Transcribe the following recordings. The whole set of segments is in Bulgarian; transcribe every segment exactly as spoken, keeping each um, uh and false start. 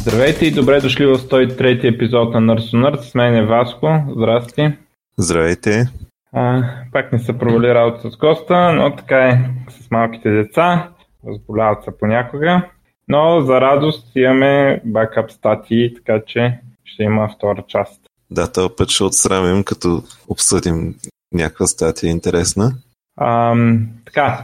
Здравейте и добре дошли в сто и трети епизод на Nerds to Nerds. С мен е Васко. Здрасти. Здравейте. А, пак не се провали работа с Коста, но така е с малките деца. Разболяват се понякога. Но за радост имаме бакъп статии, така че ще има втора част. Да, този път ще отсрамим, като обсъдим някаква статия интересна. А, така,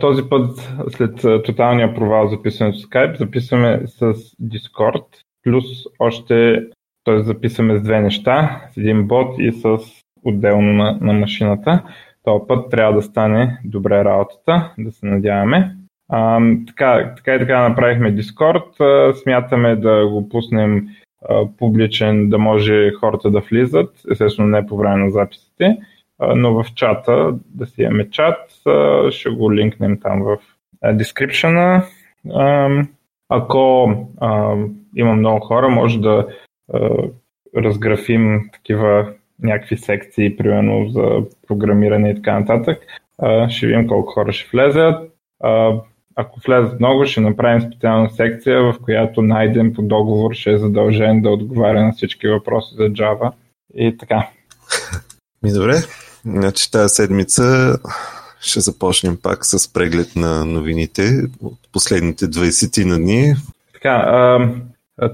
този път след тоталния провал записването в Skype, записваме с Discord, плюс още, т.е. записваме с две неща, с един бот и с отделно на, на машината. Този път трябва да стане добре работата, да се надяваме. А, така, така и така направихме Discord, а, смятаме да го пуснем а, публичен, да може хората да влизат, естествено не по време на записите, а, но в чата, да си имаме чат, а, ще го линкнем там в description-а. Ако а, има много хора, може да а, разграфим такива някакви секции, примерно за програмиране и така нататък. А, ще видим колко хора ще влезат. Ако влезат много, ще направим специална секция, в която найден по договор ще е задължен да отговаря на всички въпроси за Java и така. Ми добре, значи тази седмица ще започнем пак с преглед на новините от последните двайсет на дни. Така,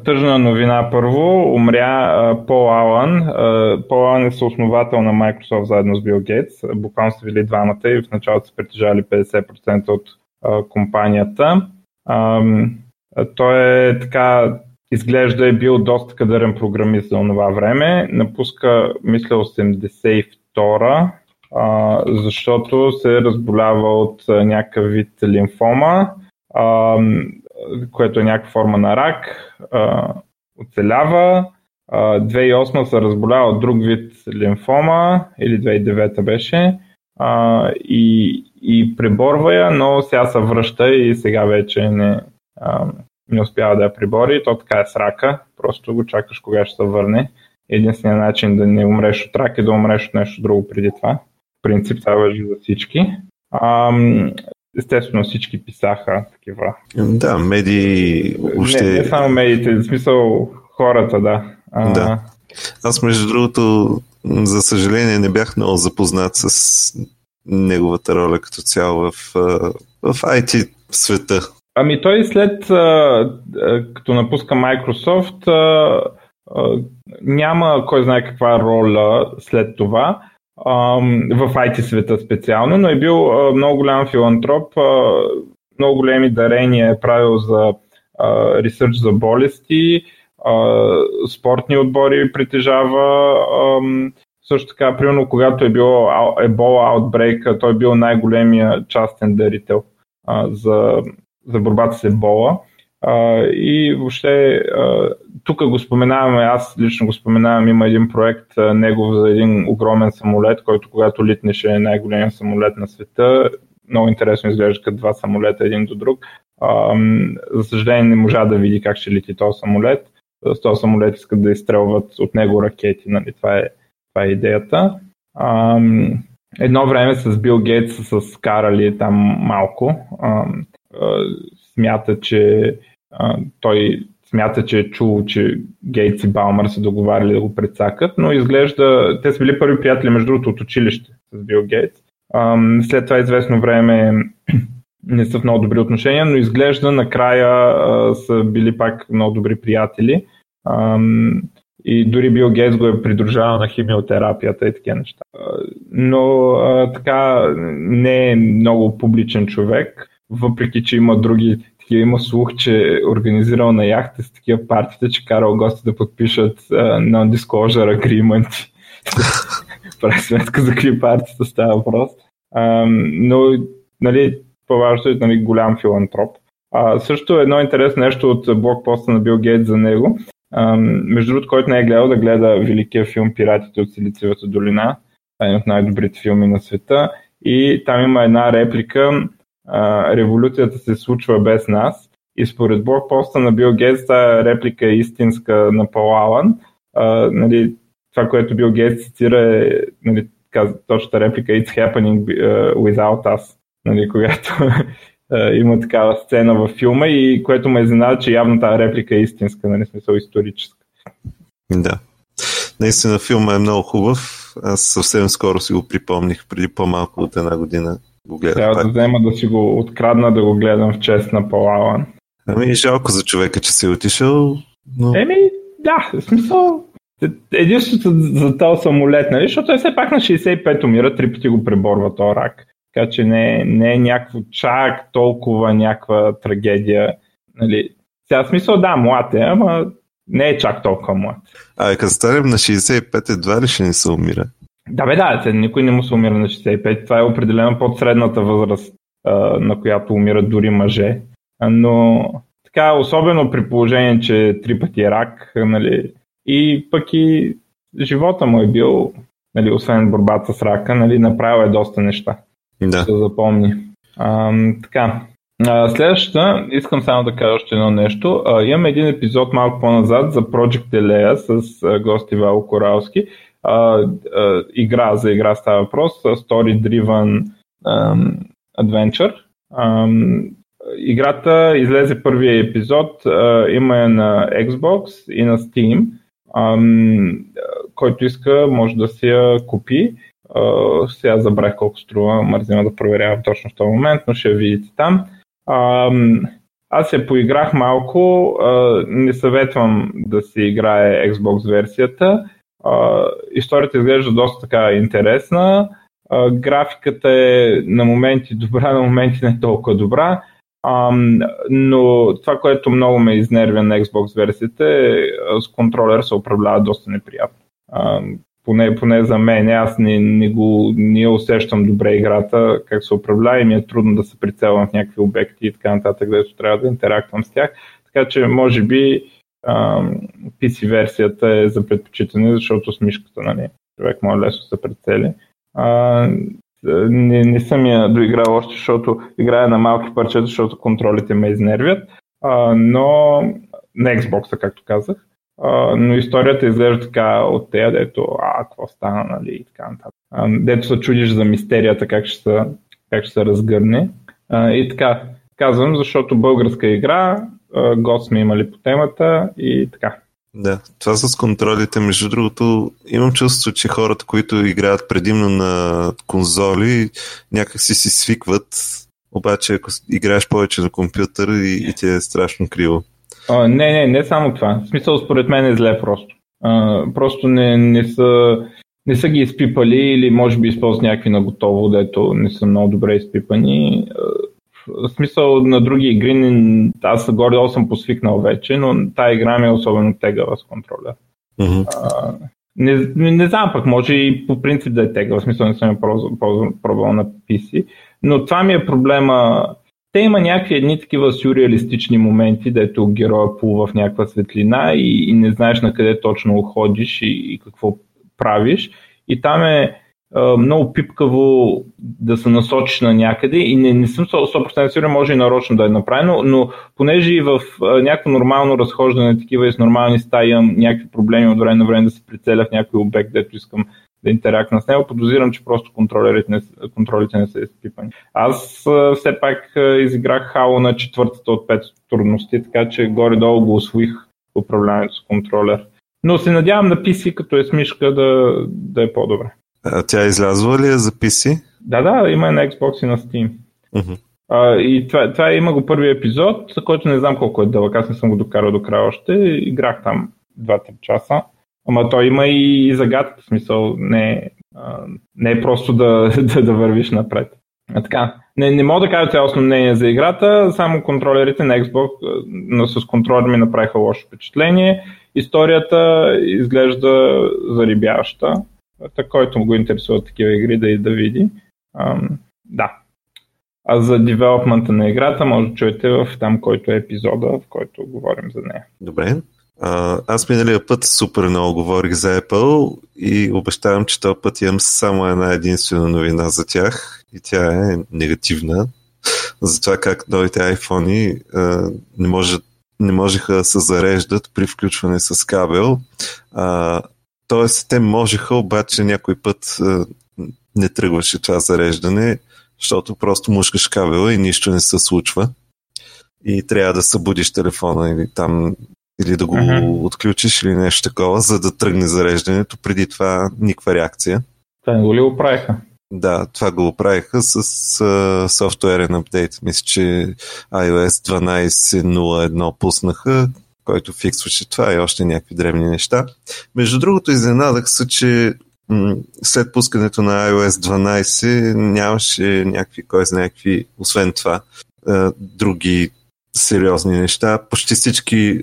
тъжна новина първо, умря Пол Алън. Пол Алън е съосновател на Microsoft заедно с Бил Гейтс. Буквално са били двамата и в началото са притежали петдесет процента от компанията. Той е така, изглежда е бил доста кадърен програмист за това време. Напуска, мисля, осемдесет и втора, защото се разболява от някакъв вид лимфома, което е някаква форма на рак, оцелява. две хиляди и осма се разболява от друг вид лимфома, или две хиляди и девета беше, и, и преборва я, но сега се връща и сега вече не, не успява да я пребори. То така е с рака, просто го чакаш кога ще се върне. Единственият начин да не умреш от рак е да умреш от нещо друго преди това. В принцип това важи за всички. Естествено всички писаха такива. Да, медии... Въобще... Не, не само медиите, в смисъл хората, да. А... да. Аз между другото, за съжаление, не бях много запознат с неговата роля като цяло в, в ай ти света. Ами той след като напуска Microsoft няма кой знае каква роля след това в ай ти света специално, но е бил много голям филантроп, много големи дарения е правил за ресърч за болести, спортни отбори притежава, също така, примерно когато е било Ebola outbreak, той е бил най-големия частен дарител за, за борбата с Ebola. Uh, и въобще uh, тук го споменаваме, аз лично го споменавам, има един проект uh, негов за един огромен самолет, който когато литнеше е най-големият самолет на света. Много интересно изглежда като два самолета един до друг. Uh, за съжаление не можа да види как ще лети този самолет. С този самолет искат да изстрелват от него ракети, нали? Това е, това е идеята. Uh, едно време с Бил Гейтс са се скарали там малко. Uh, uh, смята, че а, той смята, че е чул, че Гейтс и Балмър са договарили да го прецакат, но изглежда, те са били първи приятели между другото от училище с Бил Гейтс. А, след това известно време не са в много добри отношения, но изглежда накрая а, са били пак много добри приятели. А, и дори Бил Гейтс го е придружавал на химиотерапията и такива неща. А, но а, така не е много публичен човек. Въпреки, че има други, такива има слух, че е организирал на яхта с такива партиите, че карал гости да подпишат uh, non-disclosure agreement. Прави сметка за какви партията става въпрос. Uh, но, нали, по-важното е, нали, голям филантроп. Uh, също едно интересно нещо от блокпоста на Бил Гейтс за него. Uh, между другото, който не е гледал, да гледа великия филм "Пиратите от Силицевата долина", един от най-добрите филми на света. И там има една реплика: "Революцията се случва без нас", и според блокпоста на Бил Гейтс тая реплика е истинска на Пол Алън. А, нали, това, което Бил Гейтс цитира е, нали, точната реплика: "It's happening without us", нали, когато Има такава сцена във филма, и което ме изненада, че явно тази реплика е истинска, нали, смисъл историческа. Да. Наистина филма е много хубав. Аз съвсем скоро си го припомних, преди по-малко от една година го гледах. Трябва пак да взема да си го открадна, да го гледам в чест на Пол Алън. Ами жалко за човека, че си отишъл. Но... Еми, да, в смисъл единството за този самолет, нали, защото е все пак на шейсет и пет умира, три пъти го преборва този рак. Така че не, не е някакво чак толкова някаква трагедия. Нали. Сега смисъл, да, млад е, ама не е чак толкова млад. А е, като старем на шейсет и пет едва ли ще не се умира? Да бе, да, никой не му се умира на шейсет и пет. Това е определено под средната възраст, на която умират дори мъже. Но така, особено при положение, че три пъти е рак, нали, и пък и живота му е бил, нали, освен борбата с рака, нали, направил е доста неща. Да. Да запомни. А, така. А, следващата, искам само да кажа още едно нещо. А, имам един епизод малко по-назад за Project Ela с а, гости Вало Коралски. А, а, игра за игра става въпрос. Story-driven а, adventure. А, играта излезе първия епизод. А, има е на Xbox и на Steam. А, който иска, може да си я купи. Uh, сега забрах колко струва, мързима да проверявам точно в този момент, но ще я видите там. Uh, аз се поиграх малко, uh, не съветвам да си играе Xbox версията. Uh, историята изглежда доста така интересна, uh, графиката е на моменти добра, на моменти не толкова добра, uh, но това, което много ме изнервя на Xbox версията е с контролер се управлява доста неприятно. Uh, Поне, поне за мен, аз не, не, го, не усещам добре играта, как се управлява и ми е трудно да се прицелвам в някакви обекти и така нататък, където трябва да интерактвам с тях. Така че, може би, пи си версията е за предпочитане, защото с мишката, нали, човек може лесно се прицели. А, не, не съм я доиграл още, защото играя на малки парчета, защото контролите ме изнервят, а, но на Xbox-а, както казах. Uh, но историята изглежда така от тея, дето а, какво стана, нали, и така нататък. Uh, дето се чудиш за мистерията, как ще се, как ще се разгърне. Uh, и така, казвам, защото българска игра, uh, гост сме имали по темата и така. Да, това с контролите, между другото, имам чувство, че хората, които играят предимно на конзоли, някакси си свикват, обаче ако играеш повече на компютър и, и ти е страшно криво. Uh, не, не, не само това. В смисъл, според мен е зле просто. Uh, просто не, не, са, не са ги изпипали или може би използват някакви наготово, дето не са много добре изпипани. Uh, в смисъл, на други игри не, аз горе-долу съм посвикнал вече, но тая игра ми е особено тегава с контроля. Mm-hmm. Uh, не, не, не знам пък, може и по принцип да е тегава. В смисъл, не съм я пробвал на пи си. Но това ми е проблема. Те има някакви едни такива сюрреалистични моменти, дето героя плува в някаква светлина и, и не знаеш на къде точно ходиш и, и какво правиш. И там е, е много пипкаво да се насочиш на някъде и не, не съм сто процента сигурен, може и нарочно да е направено, но понеже и в е, някакво нормално разхождане такива и с нормални стаи имам някакви проблеми от време на време да се прицеля в някой обект, дето искам да интерактна с него, подозирам, че просто контролерите не, контролите не са изпипани. Аз а, все пак а, изиграх Halo на четвъртата от пет трудности, така че горе-долу го освоих управляването с контролер. Но се надявам на пи си, като е с мишка, да, да е по-добре. А тя излязва ли е за пи си? Да, да, има на Xbox и на Steam. Uh-huh. А, и това, това има го първи епизод, за който не знам колко е дълъг, аз не съм го докарал до края още. Играх там два-три часа. Ама той има и загадка, в смисъл, не, а, не е просто да, да, да вървиш напред. А, така. Не, не мога да кажа цялостно мнение за играта, само контролерите на Xbox но с контролер ми направиха лошо впечатление. Историята изглежда зарибяваща, който му го интересува такива игри да и да види. А, да. А за девелопмента на играта може да чуете в там, който е епизода, в който говорим за нея. Добре. Uh, аз миналия път супер много говорих за Apple и обещавам, че този път имам само една единствена новина за тях и тя е негативна за това как новите iPhone-и uh, не, може, не можеха да се зареждат при включване с кабел. Uh, Тоест те можеха, обаче някой път uh, не тръгваше това зареждане защото просто мушкаш кабела и нищо не се случва. И трябва да събудиш телефона или там, или да го uh-huh. отключиш или нещо такова, за да тръгне зареждането. Преди това никаква реакция. Това не го ли оправиха? Да, това го оправиха с а, софтуерен апдейт. Мисля, че ай О Ес дванайсет точка нула едно пуснаха, който фиксваше това и още някакви древни неща. Между другото, изненадах се, че м- след пускането на ай О Ес дванайсет нямаше някакви, кой знае какви, освен това, а, други сериозни неща. Почти всички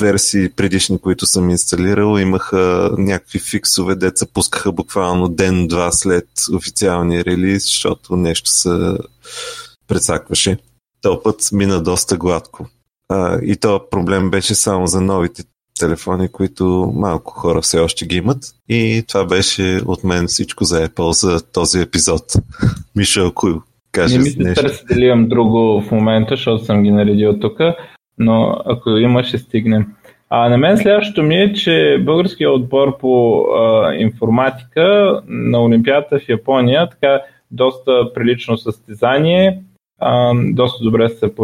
версии предишни, които съм инсталирал, имаха някакви фиксове, деца пускаха буквално ден-два след официалния релиз, защото нещо се прецакваше. Този път мина доста гладко. А, и този проблем беше само за новите телефони, които малко хора все още ги имат. И това беше от мен всичко за Apple за този епизод. Миша, ако кажеш нещо. Не ми се търсиделивам друго в момента, защото съм ги наредил тук. Но ако има, ще стигнем. А на мен следващото ми е, че българският отбор по а, информатика на Олимпиадата в Япония, така доста прилично състезание, а, доста добре са се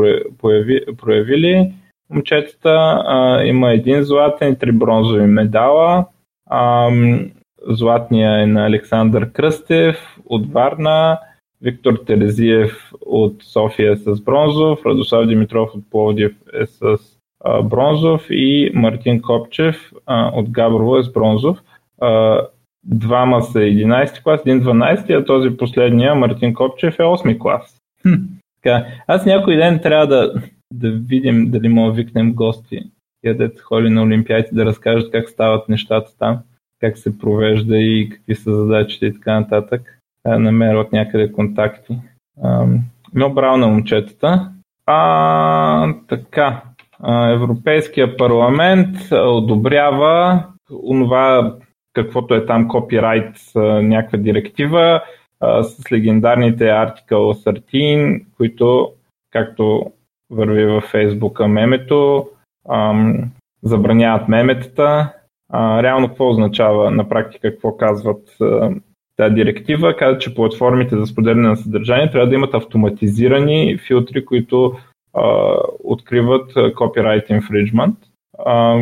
появи, проявили момчетата. А, има един златен и три бронзови медала. А, златния е на Александър Кръстев от Варна, Виктор Терезиев от София е с бронзов, Радослав Димитров от Пловдив е с а, бронзов и Мартин Копчев а, от Габрово е с бронзов. А, двама са единайсети клас, един дванайсети, а този последния, Мартин Копчев, е осми клас. Хм, така. Аз някой ден трябва да, да видим дали му викнем гости, където ходи на Олимпиадите, да разкажат как стават нещата там, как се провежда и какви са задачите и така нататък. Намерват някъде контакти. Но браво на момчетата. А, така. Европейския парламент одобрява онова, каквото е там копирайт, някаква директива с легендарните Article thirteen, които, както върви във Фейсбука мемето, забраняват меметата. Реално какво означава на практика, какво казват? Та директива казва, че платформите за споделяне на съдържание трябва да имат автоматизирани филтри, които а, откриват copyright infringement. А,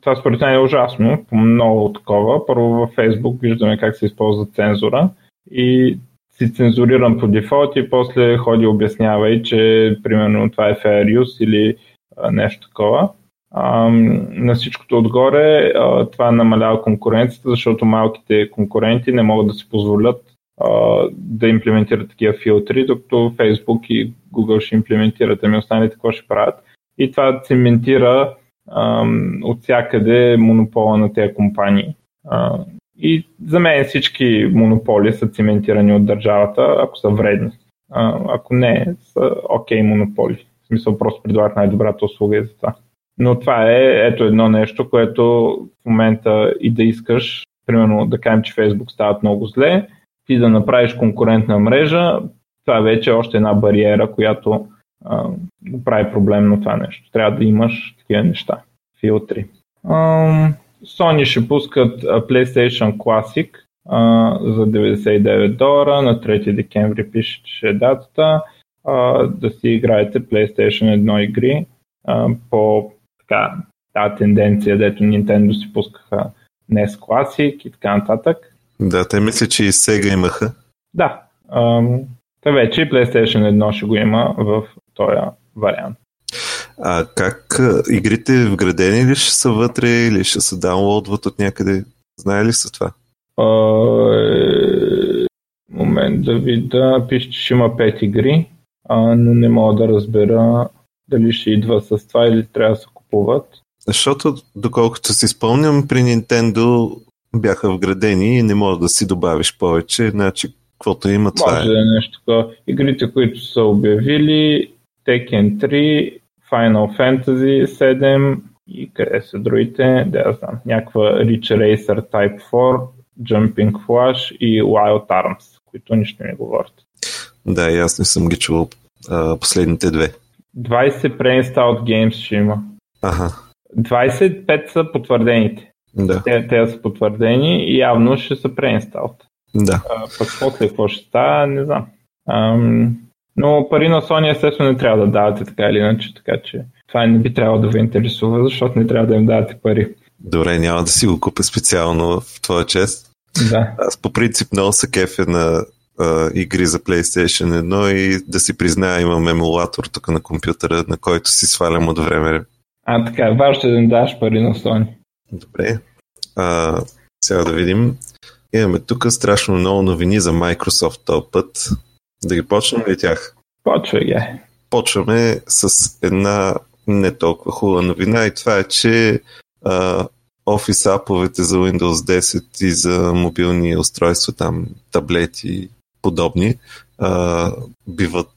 това според мен е ужасно, много такова. Първо във Facebook виждаме как се използва цензура и си цензуриран по дефолт и после ходи обяснявай, че примерно това е fair use или а, нещо такова. А, на всичкото отгоре а, това намалява конкуренцията, защото малките конкуренти не могат да си позволят а, да имплементират такива филтри, докато Facebook и Google ще имплементират, ами останалите какво ще правят. И това цементира а, от всякъде монопола на тези компании. А, и за мен всички монополи са цементирани от държавата, ако са вредни. А, ако не, са окей монополи. В смисъл просто предлагат най-добрата услуга и за това. Но това е ето едно нещо, което в момента и да искаш, примерно да кажем, че Facebook стават много зле, ти да направиш конкурентна мрежа, това вече е още една бариера, която а, прави проблемно това нещо. Трябва да имаш такива неща. Филтри. А, Sony ще пускат PlayStation Classic а, за деветдесет и девет долара, на трети декември пише, че е датата, а, да си играете PlayStation едно игри а, по тази тенденция, дето Nintendo си пускаха днес Classic и така нататък. Да, те мисля, че и сега имаха. Да. Та вече и PlayStation едно ще го има в този вариант. А как игрите вградени ли ще са вътре или ще се даунлоудват от някъде? Знае ли са това? А, е... Момент да видя. Пише, че има пет игри, а, но не мога да разбера дали ще идва с това или трябва да се купуват. Защото, доколкото си спомням, при Nintendo бяха вградени и не може да си добавиш повече, значи каквото има това. Може да е нещо такова. Игрите, които са обявили, Tekken три, Final Fantasy седем и къде са другите, да я знам, някаква Ridge Racer Type four, Jumping Flash и Wild Arms, които нищо не говорят. Да, и аз не съм ги чувал а, последните две. двайсет pre-installed games ще има. Аха. двайсет и пет са потвърдените. Да. Те, те са потвърдени и явно ще са pre-installed. Да. А, пък после какво ще става, не знам. Ам, но пари на Sony естествено не трябва да давате така или иначе, така че това не би трябвало да ви интересува, защото не трябва да им давате пари. Добре, няма да си го купя специално в твоя чест. Да. Аз по принцип много се кефя на а, игри за PlayStation едно и да си призная, имам емулатор тук на компютъра, на който си свалям от време. А, така, важно да не даваш пари на Sony. Добре. А, сега да видим. Имаме тук страшно много новини за Microsoft този път. Да ги почнем ли тях? Почвай ги. Почваме с една не толкова хубава новина и това е, че а, Office аповете за Windows десет и за мобилни устройства, там таблети и подобни, а, биват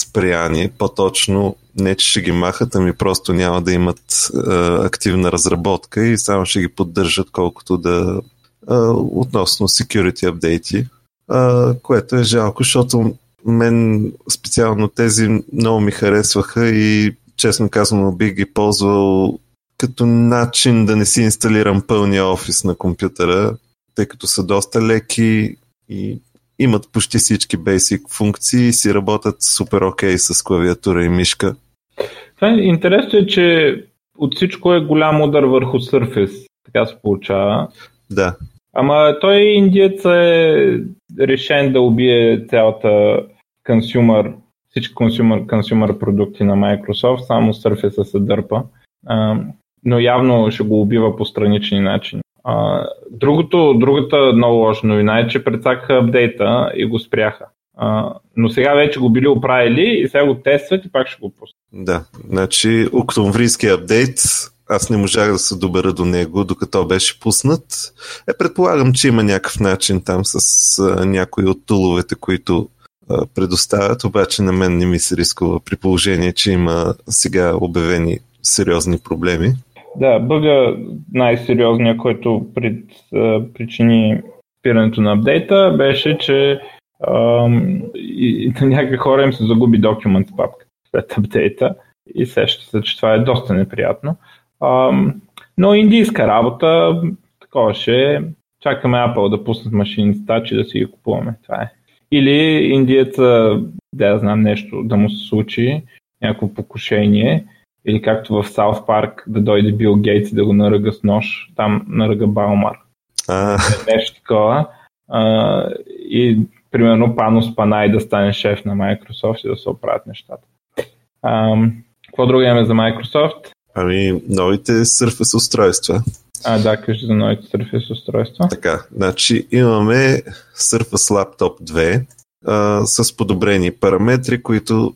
спряни. По-точно не, че ще ги махат, ами просто няма да имат а, активна разработка и само ще ги поддържат колкото да а, относно security апдейти, а, което е жалко, защото мен специално тези много ми харесваха и честно казано бих ги ползвал като начин да не си инсталирам пълния офис на компютъра, тъй като са доста леки и имат почти всички basic функции и си работят супер окей с клавиатура и мишка. Интересно е, че от всичко е голям удар върху Surface, така се получава. Да. Ама той индиец е решен да убие цялата консюмър, всички консюмър продукти на Microsoft, само Surface се дърпа. А, но явно ще го убива по странични начини. А, другото, другата много лоша новина е, че прецакаха апдейта и го спряха. А, но сега вече го били оправили и сега го тестват и пак ще го пуснат. Да, значи октомврийския апдейт, аз не можах да се добера до него, докато беше пуснат. Е, предполагам, че има някакъв начин там с а, някои от туловете, които а, предоставят, обаче на мен не ми се рискува при положение, че има сега обявени сериозни проблеми. Да, бъга най-сериозният, който пред, а, причини спирането на апдейта, беше, че а, и, и на някакви хора им се загуби документ папка след апдейта и сеща се, че това е доста неприятно. А, но индийска работа, такова ще е. Чакаме Apple да пуснат машините, че да си ги купуваме. Това е. Или индиеца, да я знам нещо, да му се случи, някакво покушение, или както в Саут Парк да дойде Бил Гейтс и да го наръга с нож, там наръга Балмар. А... нещо такова. А, и примерно Панос Панай да стане шеф на Microsoft и да се оправят нещата. А, какво друго имаме за Microsoft? Ами новите Surface устройства. А, да, кажи за новите Surface устройства. Така, значи имаме Surface Laptop две а, с подобрени параметри, които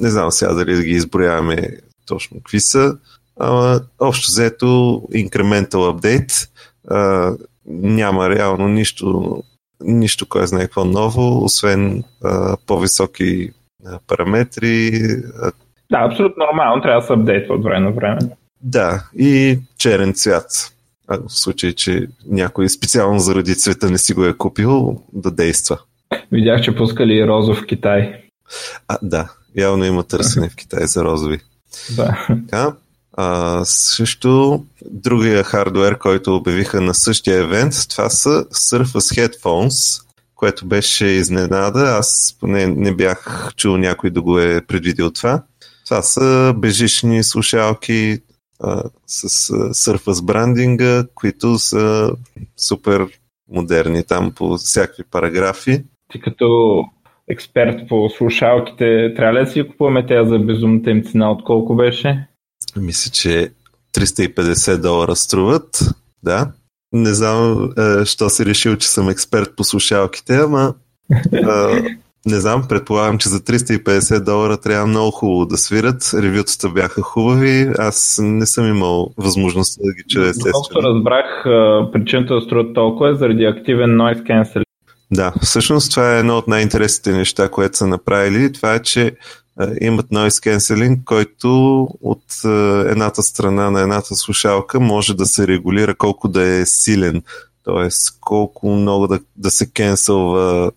не знам сега дали да ги изброяваме точно какви са. А, общо взето, incremental update. А, няма реално нищо, нищо кое знае какво ново, освен а, по-високи а, параметри. Да, абсолютно нормално, трябва да се апдейтва от време на време. Да, и черен цвят. А, в случай, че някой специално заради цвета не си го е купил, да действа. Видях, че пускали и розов в Китай. А, да, явно има търсене в Китай за розови. Да. Така, а, също другия хардуер, който обявиха на същия евент, това са Surface Headphones, което беше изненада. Аз поне не бях чул някой да го е предвидил това. Това са бежични слушалки а, с а, Surface брандинга, които са супер модерни там по всякакви параграфи. Ти като експерт по слушалките, трябва ли да си купуваме тези за безумната им цена? От колко беше? Мисля, че триста и петдесет долара струват. Да. Не знам, е, що си решил, че съм експерт по слушалките, ама е, не знам, предполагам, че за триста и петдесет долара трябва много хубаво да свират. Ревютата бяха хубави. Аз не съм имал възможност да ги чуя естествено. Доколкото разбрах, причината да струват толкова е заради активен noise cancelling. Да, всъщност това е едно от най-интересните неща, което са направили. Това е, че а, имат noise cancelling, който от а, едната страна на едната слушалка може да се регулира колко да е силен. Тоест колко много да, да се кенсълва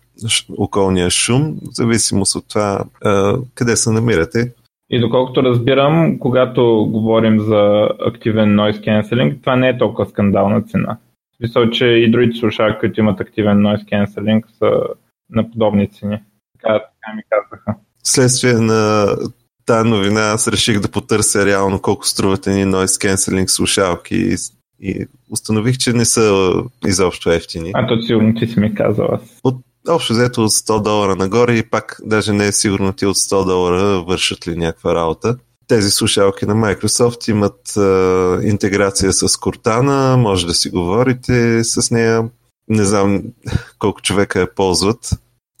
околния шум, в зависимост от това а, къде се намирате. И доколкото разбирам, когато говорим за активен noise cancelling, това не е толкова скандална цена. Мисля, че и другите слушалки, които имат активен noise cancelling, са на подобни цени. Да, така ми казаха. Следствие на тази новина аз реших да потърся реално колко струват едни noise cancelling слушалки и, и установих, че не са изобщо ефтини. А то сигурно ти си ми казал аз. От общо взето от сто долара нагоре и пак даже не е сигурно ти от сто долара вършат ли някаква работа. Тези слушалки на Microsoft имат а, интеграция с Cortana, може да си говорите с нея. Не знам колко човека я ползват.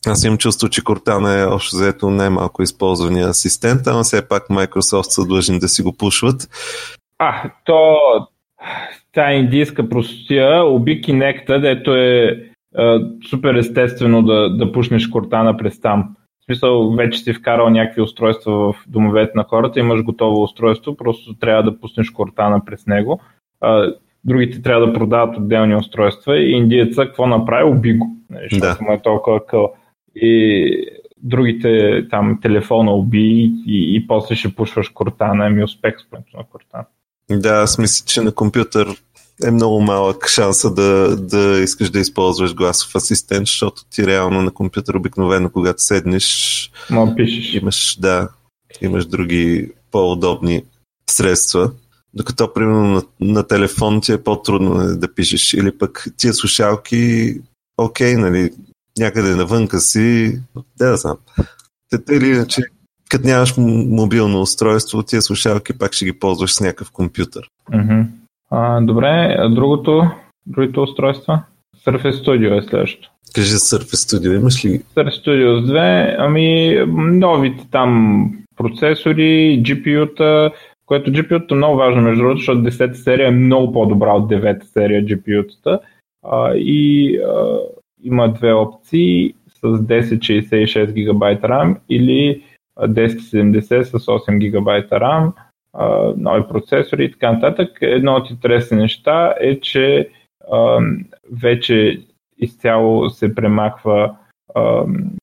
Аз имам чувство, че Cortana е общо взето най-малко използвания асистент, ама все пак Microsoft са длъжни да си го пушват. А, то тая индийска простотия уби Kinect-а, дето е а, супер естествено да, да пушнеш Cortana през там. В смисъл, вече си вкарал някакви устройства в домовете на хората, имаш готово устройство, просто трябва да пуснеш Cortana през него. А, другите трябва да продават отделни устройства и индиеца какво направи? Уби го. Защото му е толкова къл. И другите там телефона уби и, и после ще пушваш Cortana, ами успех спринто на Cortana. Да, аз мисля, че на компютър е много малък шанса да, да искаш да използваш гласов асистент, защото ти реално на компютър обикновено, когато седнеш, Ма, пишеш. Имаш, да, имаш други по-удобни средства. Докато, примерно, на, на телефон ти е по-трудно да пишеш. Или пък тия слушалки, окей, нали, някъде навънка си, да, да знам. Те, или иначе, като нямаш мобилно устройство, тия слушалки пак ще ги ползваш с някакъв компютър. Mm-hmm. А, добре, другото, другото устройство? Surface Studio е следващото. Кажи Surface Studio, имаш ли? Surface Studio с две, ами новите там процесори, джи пи ю-та, което джи пи ю-то е много важно, между другото, защото десета серия е много по-добра от девета серия джи пи ю-тата. А, и а, има две опции с десет цяло шестдесет и шест гигабайта RAM или десет седемдесет с осем гигабайта RAM, нови процесори и така нататък. Едно от интересни неща е, че а, вече изцяло се премахва а,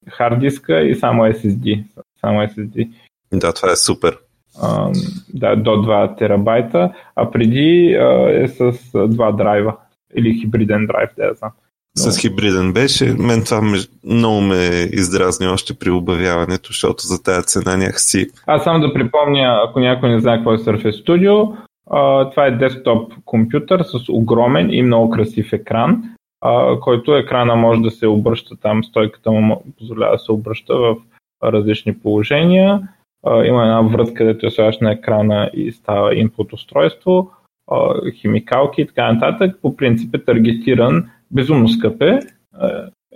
хард диска и само ес ес ди. Само ес ес ди. Да, това е супер. А, да, до два терабайта, а преди а, е с два драйва или хибриден драйв, да я знам. Но... С хибриден беше. Мен това ме, много ме издразни още при обявяването, защото за тая цена някакси... Аз само да припомня, ако някой не знае какво е Surface Studio, а, това е десктоп компютър с огромен и много красив екран, а, който екрана може да се обръща там, стойката му позволява да се обръща в различни положения. А, има една врат, където е слагаш на екрана и става инпут устройство, а, химикалки и така нататък. По принцип е таргетиран. Безумно скъп е.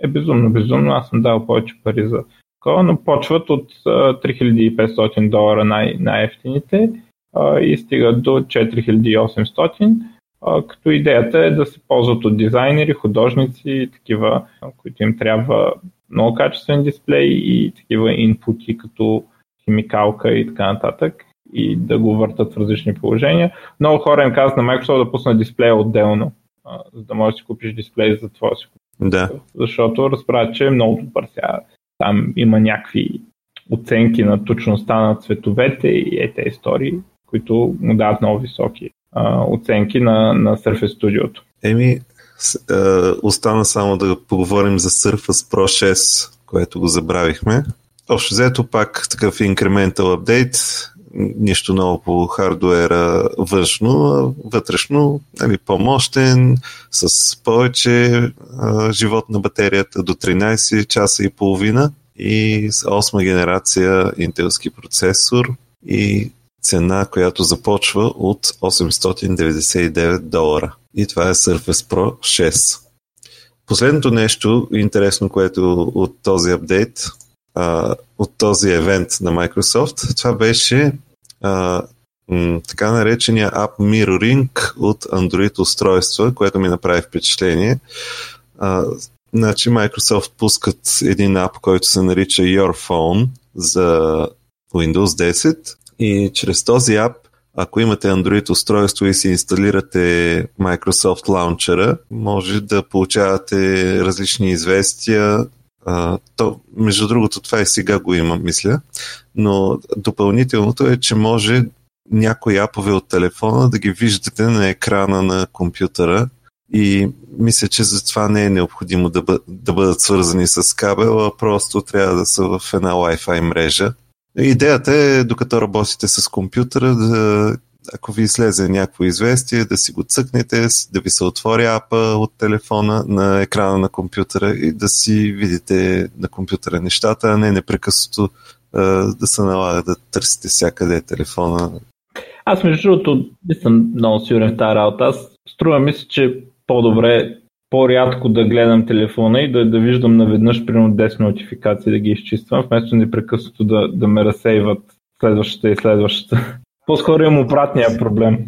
Е безумно, безумно. Аз съм дал повече пари за такова, но почват от три хиляди и петстотин долара най- най-ефтините и стигат до четири хиляди и осемстотин, като идеята е да се ползват от дизайнери, художници и такива, които им трябва много качествен дисплей и такива инпути като химикалка и така нататък и да го въртат в различни положения. Много хора им казват на Microsoft да пуснат дисплея отделно, за да можеш да си купиш дисплей за твоя си купиш. Да. Защото разбрат, че е много добър. Там има някакви оценки на точността на цветовете и е тези истории, които му дават много високи а, оценки на, на Surface Studio-то. Еми, остана само да поговорим за Surface Pro шест, което го забравихме. Общо взето пак такъв incremental апдейт. Нищо ново по хардуера външно, вътрешно, нали, по-мощен, с повече а, живот на батерията до тринайсет часа и половина и с осма генерация интелски процесор и цена, която започва от осемстотин деветдесет и девет долара. И това е Surface Pro шест. Последното нещо интересно, което от този апдейт, Uh, от този евент на Microsoft, това беше uh, м- така наречения App Mirroring от Android устройства, което ми направи впечатление. Uh, значи Microsoft пускат един ап, който се нарича Your Phone за Windows десет и чрез този ап, ако имате Android устройство и си инсталирате Microsoft Launcher-а, може да получавате различни известия. Uh, то, между другото, това и сега го има, мисля, но допълнителното е, че може някои апове от телефона да ги виждате на екрана на компютъра, И мисля, че затова не е необходимо да, бъ... да бъдат свързани с кабела, просто трябва да са в една Wi-Fi мрежа. Идеята е, докато работите с компютъра, да, ако ви излезе някакво известие, да си го цъкнете, да ви се отвори апа от телефона на екрана на компютъра и да си видите на компютъра нещата, а не непрекъснато да се налага да търсите всякъде телефона. Аз между другото не съм много сигурен в тази работа. Аз струва мисля, че по-добре, по-рядко да гледам телефона и да, да виждам наведнъж примерно десет нотификации да ги изчиствам, вместо непрекъснато да, да ме разсейват следващата и следващата. По-скоро имам обратния проблем.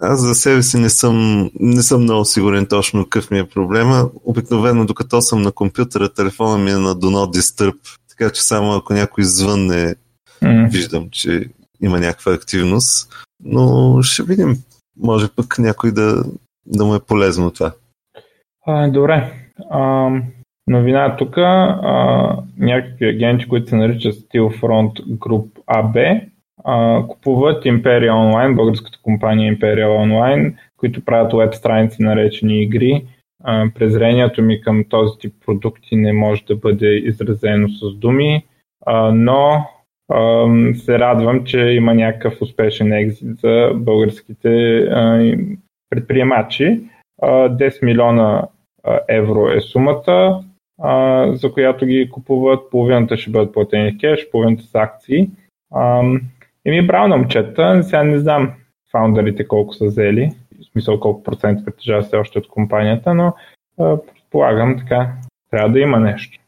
Аз за себе си не съм, не съм много сигурен точно какъв ми е проблема. Обикновено, докато съм на компютъра, телефона ми е на Do Not Disturb, така че само ако някой звънне, mm. виждам, че има някаква активност. Но ще видим. Може пък някой да, да му е полезно това. А, добре. А, новина е тук. Някакви агенти, които се наричат Steel Front Group ей би, а, купуват Imperia Online, българската компания Imperia Online, които правят веб страници наречени игри. А, презрението ми към този тип продукти не може да бъде изразено с думи, а, но а, се радвам, че има някакъв успешен екзит за българските а, предприемачи. десет милиона евро е сумата, за която ги купуват. Половината ще бъдат платени в кеш, половината с акции. И ми брал на момчета, сега не знам фаундърите колко са взели, в смисъл колко процент притежава се още от компанията, но предполагам така, трябва да има нещо.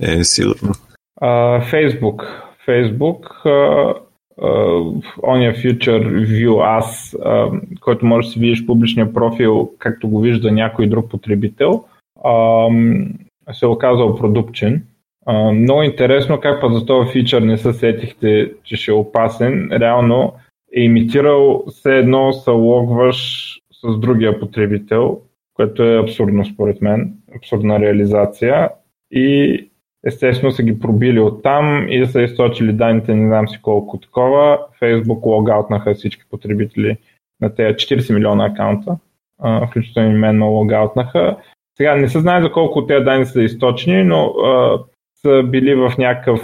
Е, сигурно. Facebook. Facebook Uh, ония Future View As, uh, който може да си видиш публичния профил, както го вижда някой друг потребител, uh, се е оказал продуктчен. Uh, много интересно как път за този фичър не се сетихте, че ще е опасен. Реално е имитирал все едно се логваш с другия потребител, което е абсурдно според мен, абсурдна реализация и естествено са ги пробили оттам и са източили данните, не знам си колко такова. Facebook логаутнаха всички потребители на тези четирийсет милиона акаунта, включително и мен логаутнаха. Сега не се знае за колко от тези данни са източни, но а, са били в някакъв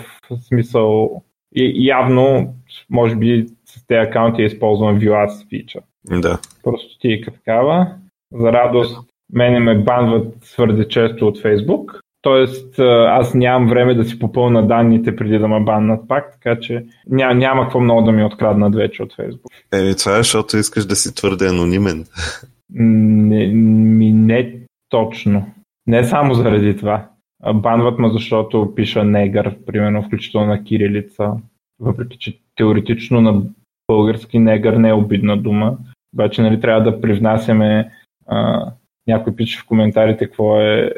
смисъл и явно, може би с тези акаунти е използван View-As фичър. Да. Просто тийка такава. За радост, мене ме банват твърде често от Facebook. Тоест, аз нямам време да си попълна данните преди да ме баннат пак, така че няма, няма какво много да ми откраднат вече от Фейсбук. Еми това е, защото искаш да си твърде анонимен. Не, ми не точно. Не само заради това. Банват ме, защото пиша негър, примерно включително на кирилица. Въпреки, че теоретично на български негър не е обидна дума. Обаче, нали, трябва да привнасяме а, някой пише в коментарите какво е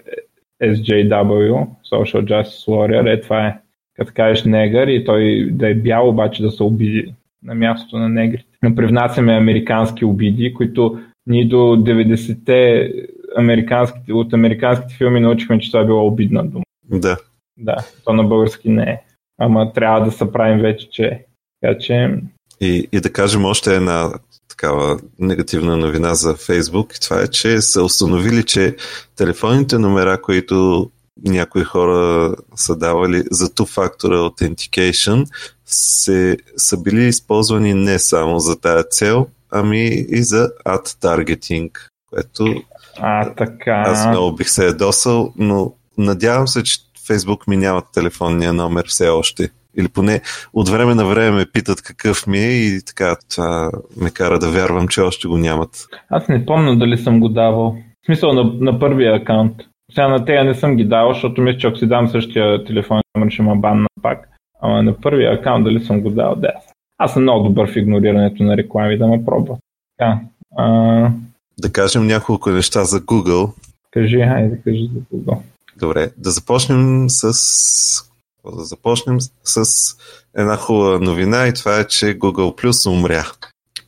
Ес Джей Дабъл ю, Social Justice Warrior, е това е. Като кажеш негър и той да е бял, обаче да се обиди на мястото на негрите. Но привнасяме американски обиди, които ние до деветдесетте американските, от американските филми научихме, че това е била обидна дума. Да. Да, то на български не е. Ама трябва да се правим вече, че така че... И, и да кажем още една такава негативна новина за Фейсбук. И това е, че са установили, че телефонните номера, които някои хора са давали за two-factor authentication, се, са били използвани не само за тая цел, ами и за ad-targeting, което а, така. Аз много бих се ядосал, но надявам се, че Фейсбук ми нямат телефонния номер все още. Или поне от време на време ме питат какъв ми е и така това ме кара да вярвам, че още го нямат. Аз не помня дали съм го давал. В смисъл на, на първия акаунт. Сега на тея не съм ги давал, защото мисля, че ако си дам същия телефон, ще ме банна пак. Ама на първия акаунт дали съм го давал? Да. Аз съм много добър в игнорирането на реклами, да ме пробва. Да, а... да кажем няколко неща за Google. Кажи, хайде, кажи за Google. Добре, да започнем с... Да започнем с една хубава новина и това е, че Google Plus умря.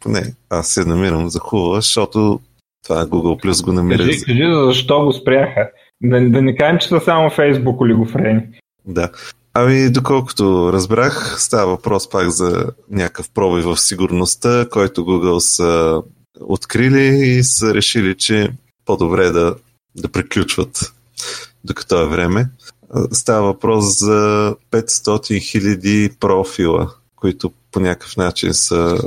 Поне аз се намирам за хубава, защото това Google Plus го намира. Кажи, кажи защо го спряха. Да, да не кажем, че са само Facebook олигофрени. Да. Ами доколкото разбрах, става въпрос пак за някакъв пробив в сигурността, който Google са открили и са решили, че по-добре е да, да приключват докато е време. Става въпрос за петстотин хиляди профила, които по някакъв начин са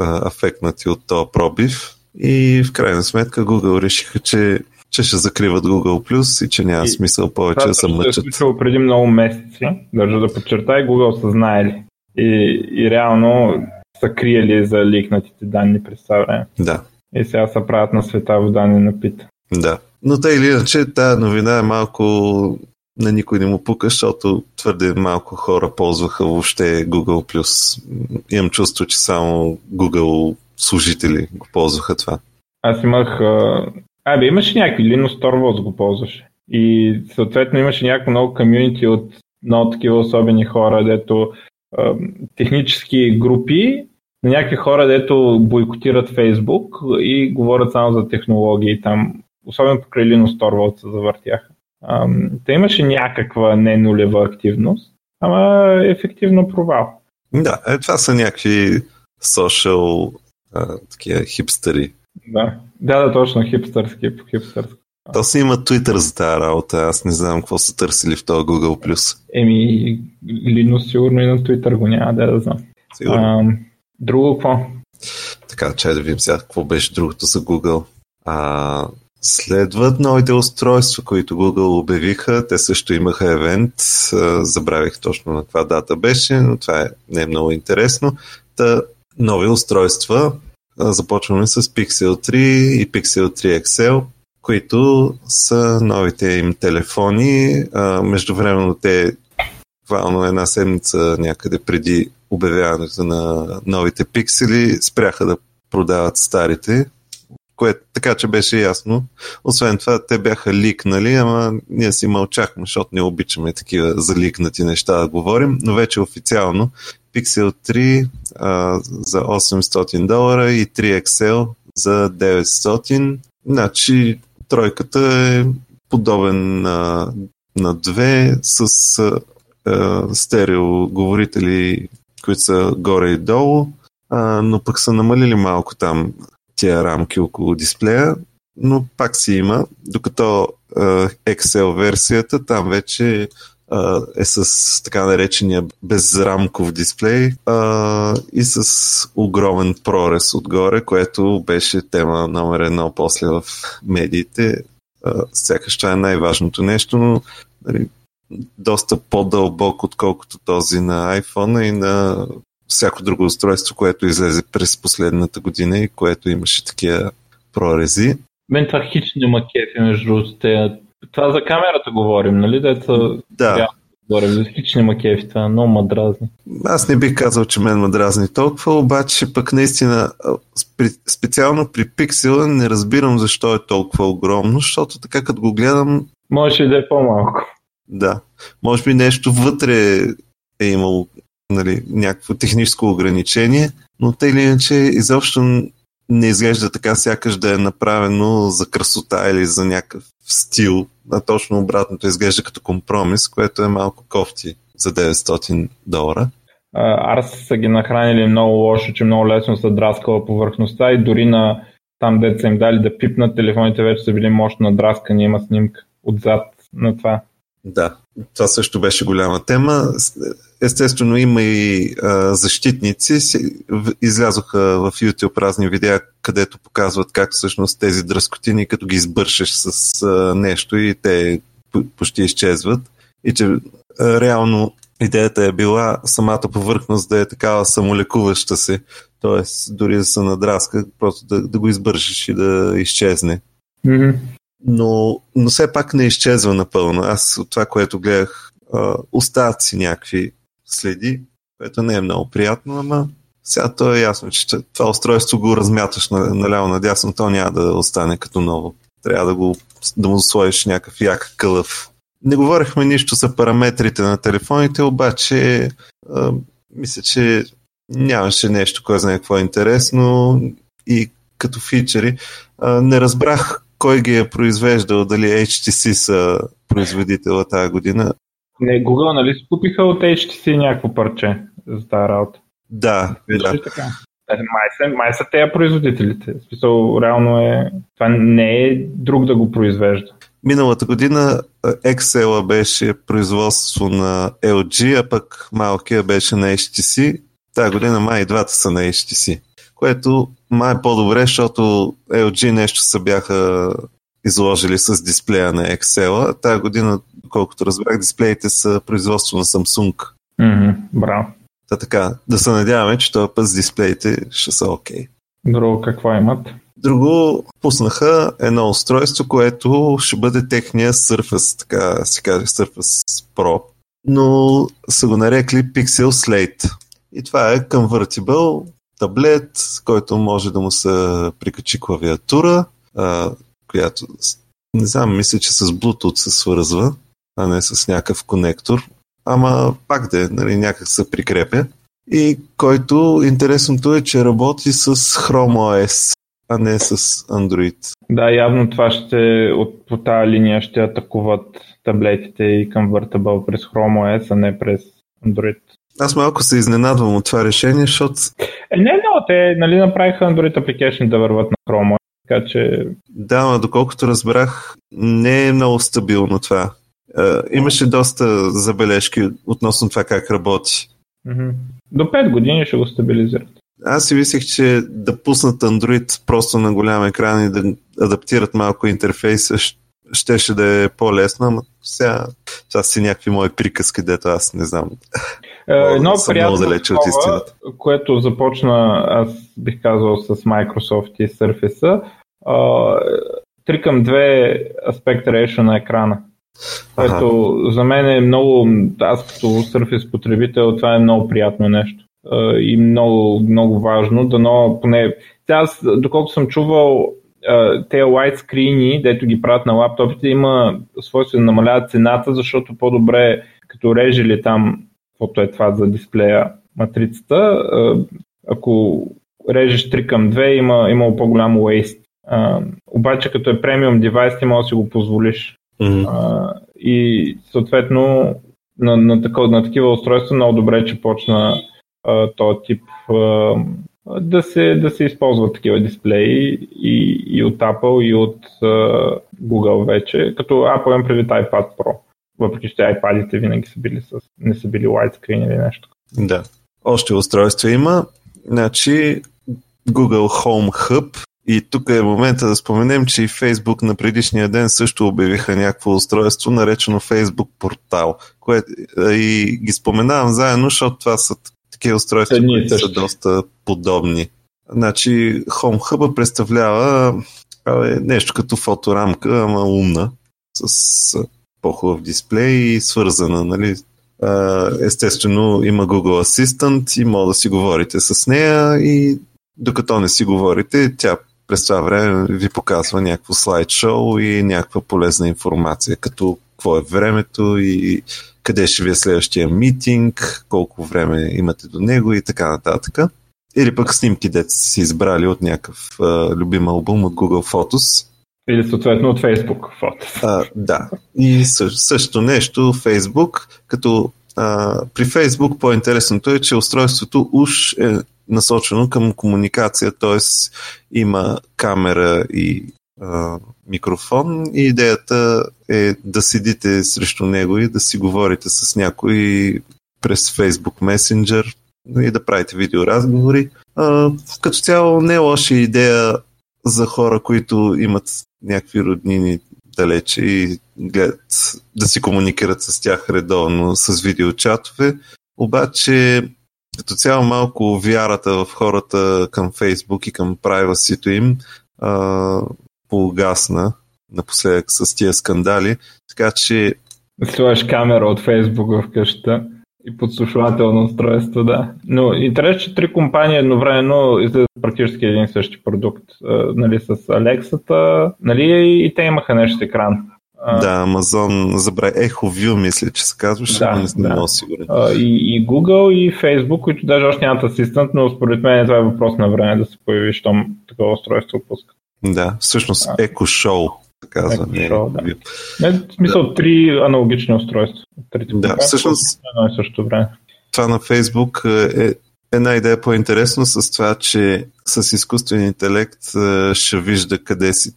а, афектнати от този пробив. И в крайна сметка Google решиха, че, че ще закриват Google Plus и че няма и смисъл повече да се мъчат. Това се е случило преди много месеци, държа да подчертай, Google са знаели. И, и реално са криели за ликнатите данни през това време. Да. И сега се правят на света вода не напита. Да. Но тъй или иначе, тая новина е малко на никой не му пука, защото твърде малко хора ползваха въобще Google Plus. Имам чувство, че само Google служители го ползваха това. Аз имах... Абе, имаше някакви, Linus Torvalds го ползваше. И съответно имаше някакво много комьюнити от много такива особени хора, дето технически групи на някакви хора, дето бойкотират Facebook и говорят само за технологии там. Особено покрай Linus Torvalds се завъртяха. Та имаше някаква не нулева активност, ама ефективно провал. Да, е, това са някакви social а, такива хипстери. Да. да, да, точно, хипстърски по хипстърски. То си има Twitter за тази работа, аз не знам какво са търсили в този Google+. Еми, Linus сигурно и на Twitter го няма, да да знам. А, друго какво? Така, чай да видим сега какво беше другото за Google. А... Следват новите устройства, които Google обявиха. Те също имаха евент. Забравих точно на каква дата беше, но това не е много интересно. Та, нови устройства. Започваме с Pixel три и Pixel три X L, които са новите им телефони. Междувременно те буквално една седмица някъде преди обявяването на новите пиксели спряха да продават старите. Което, така че беше ясно. Освен това, те бяха ликнали, ама ние си мълчахме, защото не обичаме такива заликнати неща да говорим, но вече официално Pixel три а, за осемстотин долара и три X L за деветстотин. Значи, тройката е подобен на, на две с а, а, стереоговорители, които са горе и долу, а, но пък са намалили малко там тия рамки около дисплея, но пак си има, докато X L версията там вече е с така наречения безрамков дисплей и с огромен прорез отгоре, което беше тема номер едно после в медиите. Сякаш това е най-важното нещо, но нали, доста по-дълбок отколкото този на iPhone и на всяко друго устройство, което излезе през последната година и което имаше такива прорези. Мен това хич няма кефи между другото. Това за камерата говорим, нали? Деца... Да. Говорим. Хич няма кефи, това е много мадразни. Аз не бих казал, че мен мадразни толкова, обаче пък наистина специално при пиксела не разбирам защо е толкова огромно, защото така като го гледам... Може и да е по-малко. Да. Може би нещо вътре е имало, нали, някакво техническо ограничение, но тъй или иначе изобщо не изглежда така, сякаш да е направено за красота или за някакъв стил, а точно обратното изглежда като компромис, което е малко кофти за деветстотин долара. Арс са ги нахранили много лошо, че много лесно са драскала повърхността и дори на там, дето са им дали да пипнат телефоните, вече са били мощно надраскани, има снимка отзад на това. Да, това също беше голяма тема. Естествено има и а, защитници. Излязоха в YouTube разни видеа, където показват как всъщност тези дръскотини, като ги избършеш с а, нещо и те почти изчезват. И че а, реално идеята е била самата повърхност да е такава самолекуваща се. Тоест дори да се надраска, просто да, да го избършиш и да изчезне. Mm-hmm. Но, но все пак не изчезва напълно. Аз от това, което гледах, остават си някакви следи, което не е много приятно, ама сега то е ясно, че това устройство го размяташ наляво надясно, то няма да остане като ново. Трябва да го, да му сложиш някакъв як кълъв. Не говорихме нищо за параметрите на телефоните, обаче а, мисля, че нямаше нещо, кой знае какво е интересно и като фичери. А, не разбрах кой ги е произвеждал, дали Ейч Ти Си са производителя тази година. Не, Google, нали, скупиха от Ейч Ти Си някакво парче за тази работа. Да, да. Така? Май са, май са тея производителите. В смисъл, реално е... Това не е друг да го произвежда. Миналата година Excel-а беше производство на Ел Джи, а пък малкия беше на Ейч Ти Си. Тая година май и двата са на Ейч Ти Си. Което май е по-добре, защото Ел Джи нещо са бяха изложили с дисплея на Excel-а. Тая година, колкото разбрах, дисплеите са производство на Samsung. Mm-hmm, браво. Та така, да се надяваме, че този път с дисплеите ще са окей. Okay. Друго какво имат? Друго пуснаха едно устройство, което ще бъде техния Surface, така се каже, Surface Pro, но са го нарекли Pixel Slate. И това е convertible таблет, който може да му се прикачи клавиатура, която, не знам, мисля, че с Bluetooth се свързва, а не с някакъв конектор. Ама пак да е, нали, някак се прикрепя. И който интересното е, че работи с Chrome О Ес, а не с Android. Да, явно това ще, от по тази линия ще атакуват таблетите и конвертабъл през Chrome О Ес, а не през Android. Аз малко се изненадвам от това решение, защото... Е, не, но те нали, направиха Android Application да върват на Chrome О Ес, така че... Да, но доколкото разбрах, не е много стабилно това. Uh, имаше доста забележки относно това как работи. Mm-hmm. До пет години ще го стабилизират. Аз си мислех, че да пуснат Android просто на голям екран и да адаптират малко интерфейса, щеше да е по-лесно, но сега това си някакви мои приказки, дето аз не знам. Uh, едно приятно това, което започна, аз бих казал с Microsoft и Surface, uh, три към две аспект ratio на екрана. Което за мен е много, аз като Surface потребител, това е много приятно нещо и много, много важно, дано поне, аз доколкото съм чувал тези лайтскрини, дето ги правят на лаптопите, има свойство да намаляват цената, защото по-добре като режели там, каквото е това за дисплея, матрицата, ако режеш три към две, има, има по-голям waste, обаче като е премиум девайс, ти може да си го позволиш. Mm-hmm. А, и съответно на, на, такова, на такива устройства много добре, че почна а, този тип а, да, се, да се използват такива дисплеи и, и от Apple и от а, Google вече, като Apple им предвид iPad Pro, въпреки че iPad-ите винаги са били с, не са били widescreen или нещо. Да, още устройства има, значи Google Home Hub. И тук е момента да споменем, че и Facebook на предишния ден също обявиха някакво устройство, наречено Facebook портал, което и ги споменавам заедно, защото това са такива устройства, Тъни, които са доста подобни. Значи Home Hub представлява е, нещо като фоторамка, ама умна, с по-хубав дисплей и свързана, нали? Естествено има Google Assistant и може да си говорите с нея и докато не си говорите, тя през това време ви показва някакво слайдшоу и някаква полезна информация, като какво е времето и къде ще ви е следващия митинг, колко време имате до него и така нататък. Или пък снимки, дето си избрали от някакъв а, любим албум от Google Photos. Или съответно от Facebook Photos. А, да. И също, също нещо Facebook, като а, при Facebook по-интересното е, че устройството уж е насочено към комуникация, т.е. има камера и а, микрофон и идеята е да седите срещу него и да си говорите с някой през Facebook Messenger и да правите видеоразговори. А, като цяло не е лоша идея за хора, които имат някакви роднини далече и гледат да си комуникират с тях редовно с видеочатове, обаче като цяло малко вярата в хората към Фейсбук и към privacy-то им а, поугасна напоследък с тия скандали, така че... Сложиш камера от Фейсбук в къщата и подслушвателно устройство, да. Но интересно, че три компании едновременно излизат практически един същи продукт. А, нали, с Алексата, нали, и те имаха нещо с екран. Да, Amazon забрави EchoView, мисля, че се казваше, да, но не съм да. много сигурен. И, и Google, и Facebook, които даже още нямат асистент, но според мен това е въпрос на време да се появи, щом такова устройство пуска. Да, всъщност да. EchoShow, казва. EchoShow, да. Не, в смисъл, да. три аналогични устройства. Три да, всъщност, време, същото време. Това на Facebook е една идея по-интересна с това, че с изкуствен интелект ще вижда къде си,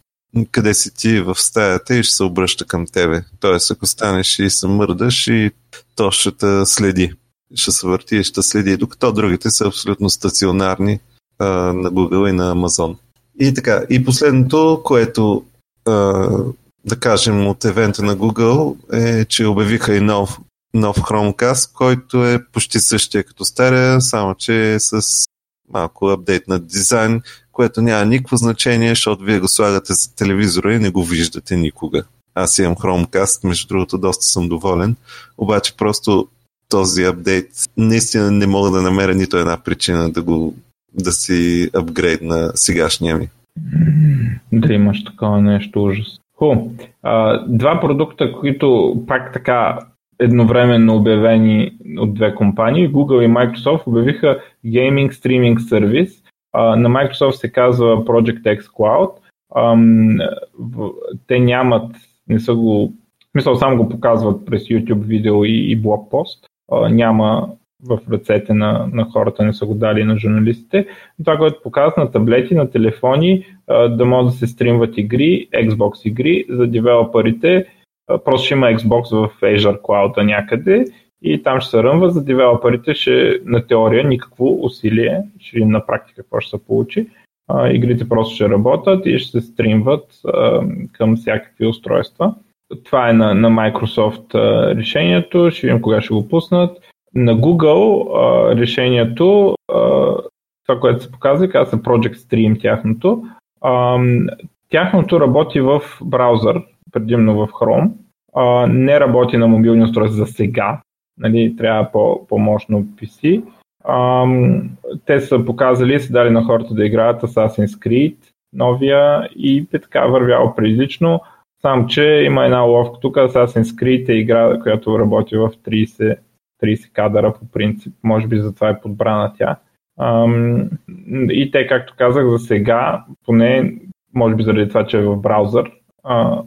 къде си ти в стаята и ще се обръща към тебе. Тоест, ако станеш и се мърдаш, и то ще те следи. Ще се върти и ще следи, докато другите са абсолютно стационарни а, на Google и на Amazon. И така, и последното, което а, да кажем от евента на Google, е, че обявиха и нов, нов Chromecast, който е почти същия като стария, само че е с малко апдейт на дизайн, което няма никакво значение, защото вие го слагате за телевизора и не го виждате никога. Аз имам Chromecast, между другото доста съм доволен, обаче просто този апдейт наистина не мога да намеря нито една причина да го да си апгрейдна сегашния ми. Да имаш такова нещо, ужас. Ху, а, два продукта, които пак така едновременно обявени от две компании, Google и Microsoft, обявиха гейминг стриминг сервис. А, на Microsoft се казва Project X Cloud. А, те нямат, не са го, в смисъл само го показват през YouTube видео и, и блогпост. А, няма в ръцете на, на хората, не са го дали на журналистите. Това, което показва на таблети, на телефони, да може да се стримват игри, Xbox игри за девелоперите. Просто ще има Xbox в Azure Cloud някъде и там ще се ръмва. За девелоперите ще, на теория, никакво усилие. Ще видим на практика какво ще се получи. Игрите просто ще работят и ще се стримват към всякакви устройства. Това е на, на Microsoft решението. Ще видим кога ще го пуснат. На Google а, решението, а, това, което се показва, казва се Project Stream тяхното. А, тяхното работи в браузър, предимно в Chrome. А, не работи на мобилни устройства за сега. Нали, трябва по, по-мощно пи си. А, те са показали, са дали на хората да играят Assassin's Creed, новия, и така вървяло прилично. Сам, че има една ловка тук, Assassin's Creed е игра, която работи в трийсет кадъра по принцип, може би затова е подбрана тя. И те, както казах, за сега, поне, може би заради това, че е в браузър,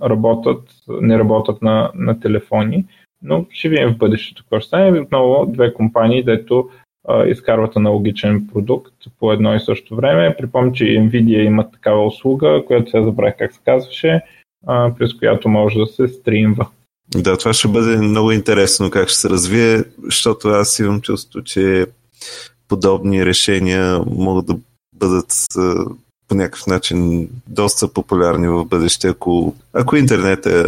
работят, не работят на, на телефони, но ще видим в бъдещето какво ще стане. Отново две компании, дето изкарват аналогичен продукт по едно и също време. Припомня, че Nvidia имат такава услуга, която сега забравих как се казваше, през която може да се стримва. Да, това ще бъде много интересно как ще се развие, защото аз имам чувство, че подобни решения могат да бъдат по някакъв начин доста популярни в бъдеще, ако, ако интернет е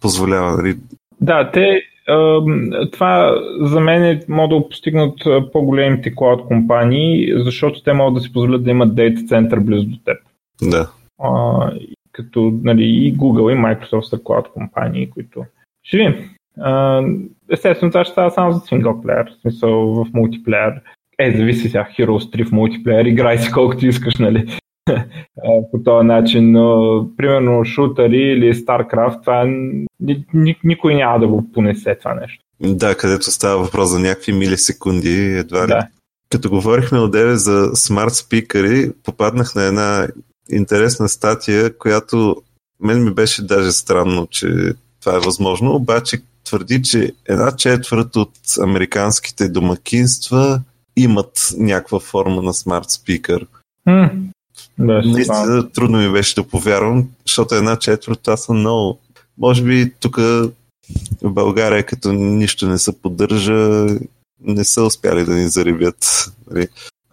позволява. Да, те, това за мен е модул постигнат по-големите cloud компании, защото те могат да си позволят да имат дейта център близо до теб. Да. Като нали, и Google и Microsoft са cloud компании, които ще видим. Естествено, това ще става само за синглплеер, в смисъл в мултиплеер. Е, зависи сега, Heroes три в мултиплеер, играй си колкото искаш, нали? По този начин, но примерно шутъри или Starcraft, това никой няма да го понесе това нещо. Да, където става въпрос за някакви милисекунди, едва ли. Да. Като говорихме отдеве за смарт спикъри, попаднах на една интересна статия, която мен ми беше даже странно, че това е възможно, обаче твърди, че една четвърт от американските домакинства имат някаква форма на смарт спикър. Mm, наистина трудно ми беше да повярвам, защото една четвърт, това са много. Може би тук в България, като нищо не се поддържа, не са успяли да ни зарибят.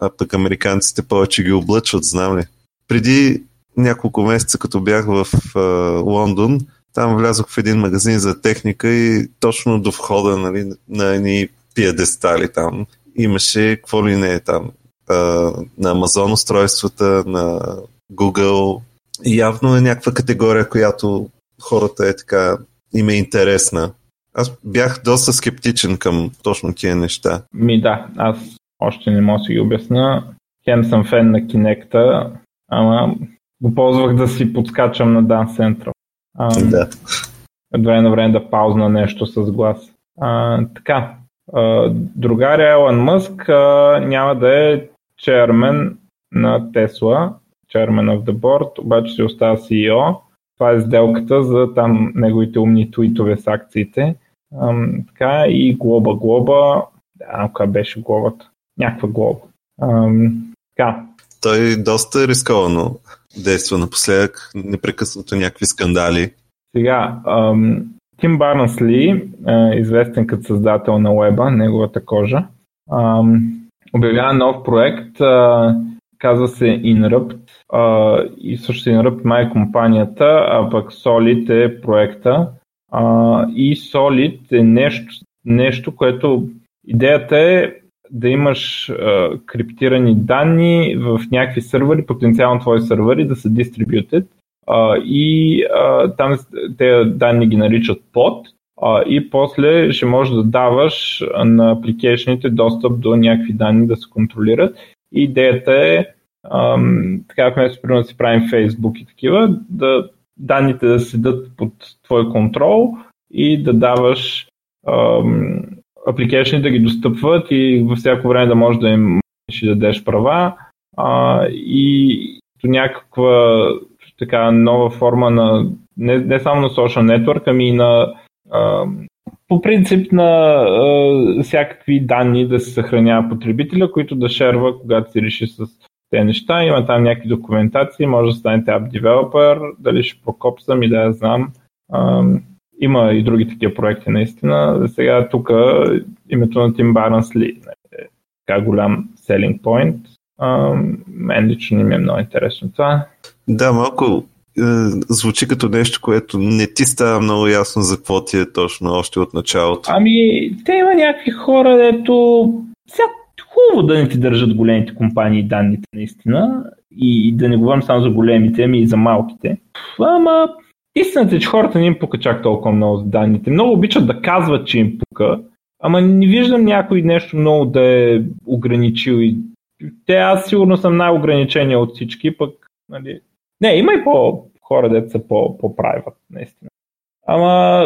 А пък американците повече ги облъчват, знам ли. Преди няколко месеца, като бях в а, Лондон, там влязох в един магазин за техника и точно до входа, нали, на едни пиедестали там имаше какво ли не е там. А, на Amazon устройствата, на Google. И явно е някаква категория, която хората е така, им е интересна. Аз бях доста скептичен към точно тия неща. Ми да, аз още не мога да си ги обясна. Хем съм фен на Kinect-а, ама го ползвах да си подскачам на Dance Central. Ам, да. От време на време да паузна нещо с глас. А, така, а, другаря Елън Мъск а, няма да е чермен на Тесла, чермен of the board, обаче ще остава Си И О. Това е сделката за там неговите умни твитове с акциите. А, така, и глоба-глоба, да, коя беше глобата? Някаква глоба. Ам, така. Той доста рисковано действа напоследък, непрекъснато някакви скандали. Сега, ам, Тим Барнс-Ли, известен като създател на уеба, неговата кожа, ам, обявява нов проект, а, казва се Inrupt, а, и също Inrupt май компанията, а пък Solid е проекта. А, и Solid е нещо, нещо, което идеята е да имаш а, криптирани данни в някакви сървъри, потенциално твои сървъри, да са distributed, а, и а, там те данни ги наричат под, а, и после ще можеш да даваш на апликейшните достъп до някакви данни да се контролират. И идеята е а, така, вместо примерно да си правим Facebook и такива, да данните да седат под твой контрол и да даваш ам, апликейшни да ги достъпват и във всяко време да можеш да им ще дадеш права, а, и до някаква така нова форма на не, не само на social network, ами и на ам, по принцип на а, всякакви данни да се съхранява потребителя, които да шерва, когато си реши с те неща. Има там някакви документации, може да станете app developer, дали ще прокопсам и да я знам. Ам, има и други такива проекти наистина. Сега тук името на Тим Барнс-Ли е така голям selling point. Ам, мен лично ми е много интересно това. Да, малко е, звучи като нещо, което не ти става много ясно за какво ти е точно още от началото. Ами, те има някакви хора, дето сега хубаво да не ти държат големите компании данните наистина, и, и да не говорим само за големите, ами и за малките. Ама истината е, че хората не им пука чак толкова много за данните. Много обичат да казват, че им пука, ама не виждам някой нещо много да е ограничил. И те, аз сигурно съм най-ограничения от всички, пък нали... Не, има и по хора, дето са по-правят наистина. Ама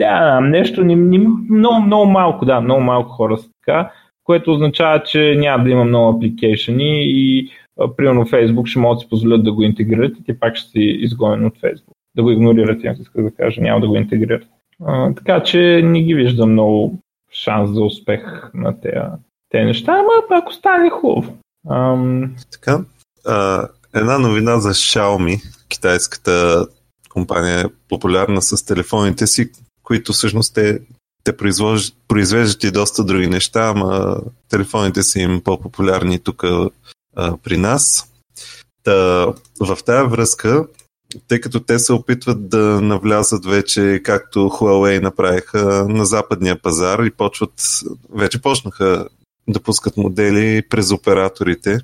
да, нещо не, не, много, много малко, да, много малко хора са така, което означава, че няма да има много апликейшени и а, примерно Facebook ще могат да си позволят да го интегрират и ти пак ще си изгонен от Facebook. Да го игнорират, я иска да кажа, няма да го интегрират. А, така че не ги виждам много шанс за успех на тези неща, ама ако стане хубаво. Ам... Така, а, една новина за Xiaomi, китайската компания, популярна с телефоните си, които всъщност е те произвеждат и доста други неща, ама телефоните са им по-популярни тук при нас. Та, в тази връзка, тъй като те се опитват да навлязат вече, както Huawei направиха на западния пазар и почват, вече почнаха да пускат модели през операторите,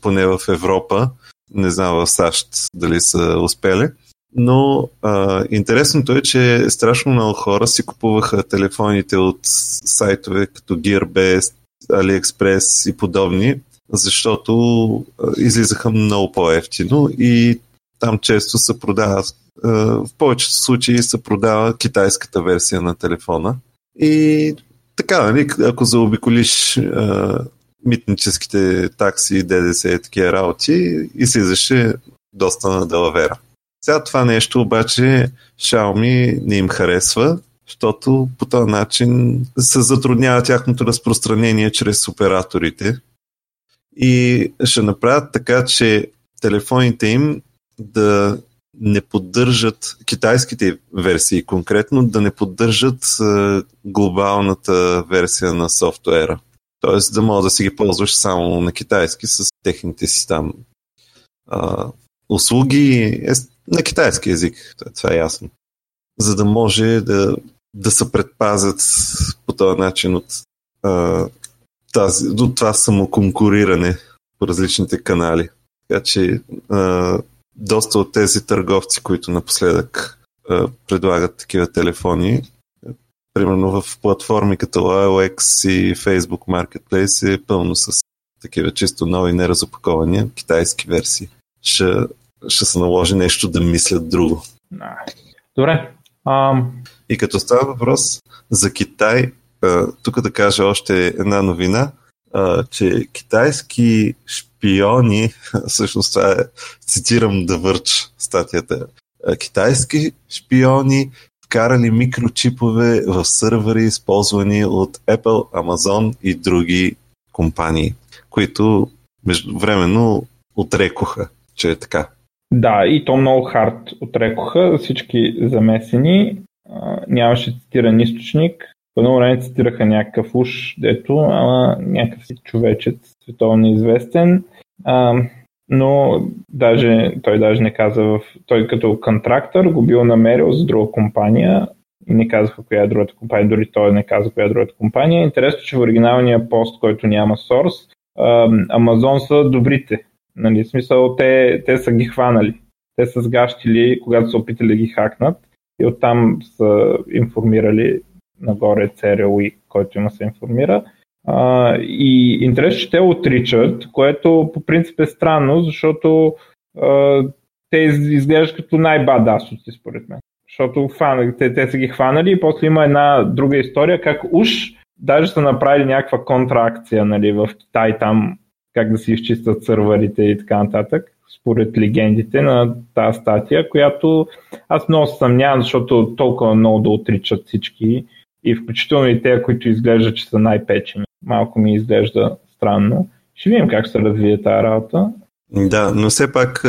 поне в Европа, не знам в САЩ дали са успели. Но а, интересното е, че страшно много хора си купуваха телефоните от сайтове като GearBest, AliExpress и подобни, защото а, излизаха много по-евтино и там често се продава, а, в повечето случаи се продава китайската версия на телефона. И така, нали, ако заобиколиш а, митническите такси, ДДС и такива работи, излизаше доста на далавера. Сега това нещо обаче Xiaomi не им харесва, защото по този начин се затруднява тяхното разпространение чрез операторите и ще направят така, че телефоните им да не поддържат, китайските версии конкретно, да не поддържат глобалната версия на софтуера. Тоест да може да си ги ползваш само на китайски с техните си там услуги е на китайски език, това е ясно. За да може да, да се предпазят по този начин от, а, тази, до това самоконкуриране по различните канали. Така че а, доста от тези търговци, които напоследък а, предлагат такива телефони, примерно в платформи като iOS и Facebook Marketplace е пълно с такива чисто нови неразопакования китайски версии. Ще, ще се наложи нещо да мислят друго. Добре. А... И като става въпрос за Китай, тук да кажа още една новина, че китайски шпиони, всъщност това е, цитирам да върч статията, китайски шпиони вкарали микрочипове в сървъри, използвани от Apple, Amazon и други компании, които междувременно отрекоха, че е така. Да, и то много хард отрекоха всички замесени. А, нямаше цитиран източник. По едно време цитираха някакъв уж, дето, ама някакъв си човечец, световно известен. А, но даже, той даже не каза, в, той като контрактор го бил намерил за друга компания и не казаха коя е другата компания, дори той не каза коя е другата компания. Интересно, че в оригиналния пост, който няма source, Амазон са добрите. Нали, в смисъл, те, те са ги хванали. Те са сгащили, когато са опитали да ги хакнат и оттам са информирали нагоре си ар ел и, който има се информира. А, и интересно, че те отричат, което по принцип е странно, защото а, те изглеждат като най-бадасоци според мен. Защото те, те са ги хванали и после има една друга история, как уж даже са направили някаква контраакция, нали, в Китай там, как да си изчистят сървърите и така нататък, според легендите на тази статия, която аз много съмнявам, защото толкова много да отричат всички и включително и те, които изглеждат, че са най-печени. Малко ми изглежда странно. Ще видим как се развие тази работа. Да, но все пак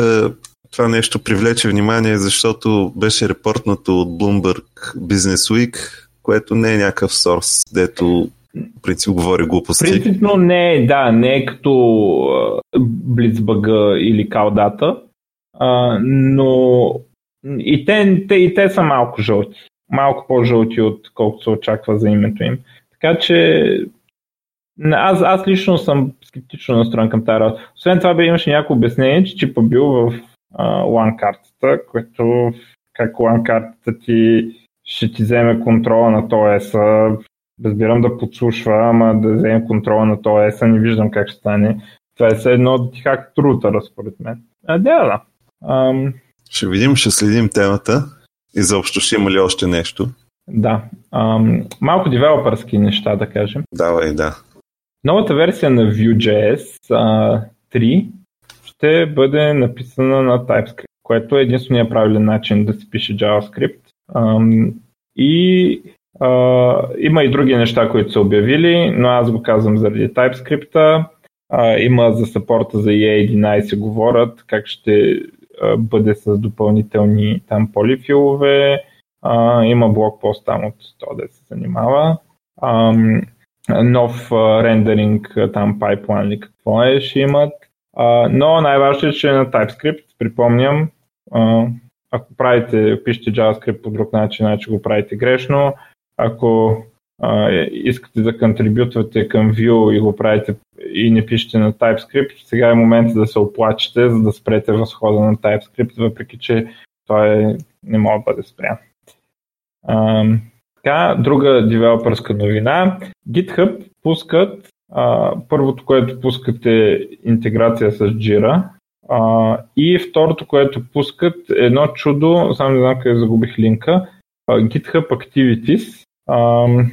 това нещо привлече внимание, защото беше репортнато от Bloomberg Business Week, което не е някакъв сорс, дето в принцип говори глупости. Принципно не е, да, не е като Блицбъга или Калдата, а, но и те, те, и те са малко жълти. Малко по-жълти, отколкото се очаква за името им. Така че аз, аз лично съм скептично настроен към тази работа. Освен това бе имаше някакво обяснение, че чипа бил в LAN-картата, което как LAN-картата ти ще ти вземе контрола на ОС-а. Разбирам да подслушва, ама да вземе контрола на ОС-а, не виждам как ще стане. Това е все едно да ти хак рутера, според мен. А, да, да. Ам... Ще видим, ще следим темата. И заобщо ще има ли още нещо? Да. Ам... Малко девелопърски неща, да кажем. Давай, да. Новата версия на Vue.js а, три ще бъде написана на TypeScript, което е единственият правилен начин да се пише JavaScript. Um, и uh, има и други неща, които са обявили, но аз го казвам заради TypeScript-а. Uh, има за сапорта за и е единайсет говорят как ще uh, бъде с допълнителни там полифилове. Uh, има блокпост там от това да се занимава. Um, нов рендеринг uh, там пайплайн ли какво е ще имат. Uh, но най-важното е, че е на TypeScript. Припомням, uh, ако правите, пишете JavaScript по друг начин, иначе го правите грешно. Ако а, искате да контрибютвате към Vue и го правите и не пишете на TypeScript, сега е момент да се оплачете, за да спрете възхода на TypeScript, въпреки че той не може да бъде спрян. А, така, друга девелопърска новина. GitHub пускат, а, първото, което пускат е интеграция с Jira. Uh, и второто, което пускат е едно чудо, само не знам къде загубих линка, uh, GitHub Activities. Uh,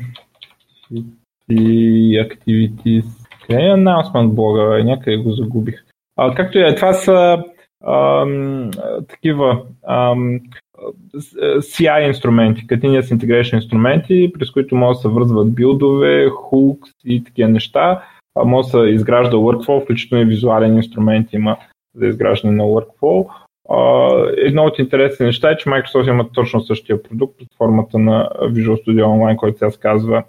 Activities. Къде е announcement блога? Някъде го загубих. Uh, както и е, това са uh, такива uh, си ай инструменти, continuous integration инструменти, през които могат да се връзват билдове, hooks и такива неща. Uh, може да се изгражда workflow, включително и визуален инструмент има за изграждане на workflow. Uh, едно от интересни неща е, че Microsoft имат точно същия продукт под формата на Visual Studio Online, който сега се казва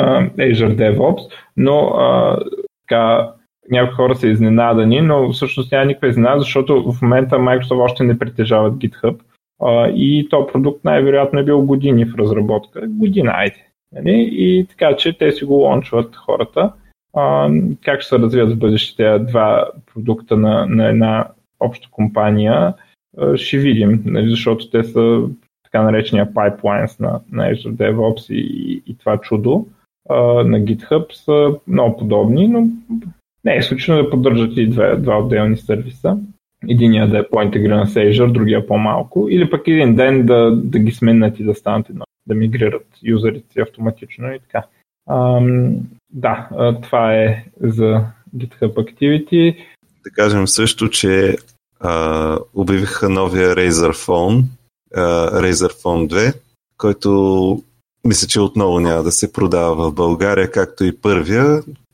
uh, Azure DevOps, но uh, така, някои хора са изненадани, но всъщност няма никаква изненада, защото в момента Microsoft още не притежават GitHub uh, и този продукт най-вероятно е бил години в разработка. Година, айде. Нали? И така, че те си го лончват хората. Uh, как ще се развият в бъдещите два продукта на, на една обща компания, uh, ще видим, нали, защото те са така наречения pipelines на, на Azure DevOps и, и това чудо uh, на GitHub са много подобни, но не е случайно да поддържат и две, два отделни сервиса. Единият да е по-интегриран с Azure, другия по-малко, или пък един ден да, да ги сменят и да станат едно, да мигрират юзерите автоматично и така. Uh, да, това е за GitHub Activity. Да кажем също, че а, обявиха новия Razer Phone, а, Razer Phone две, който мисля, че отново няма да се продава в България, както и първия,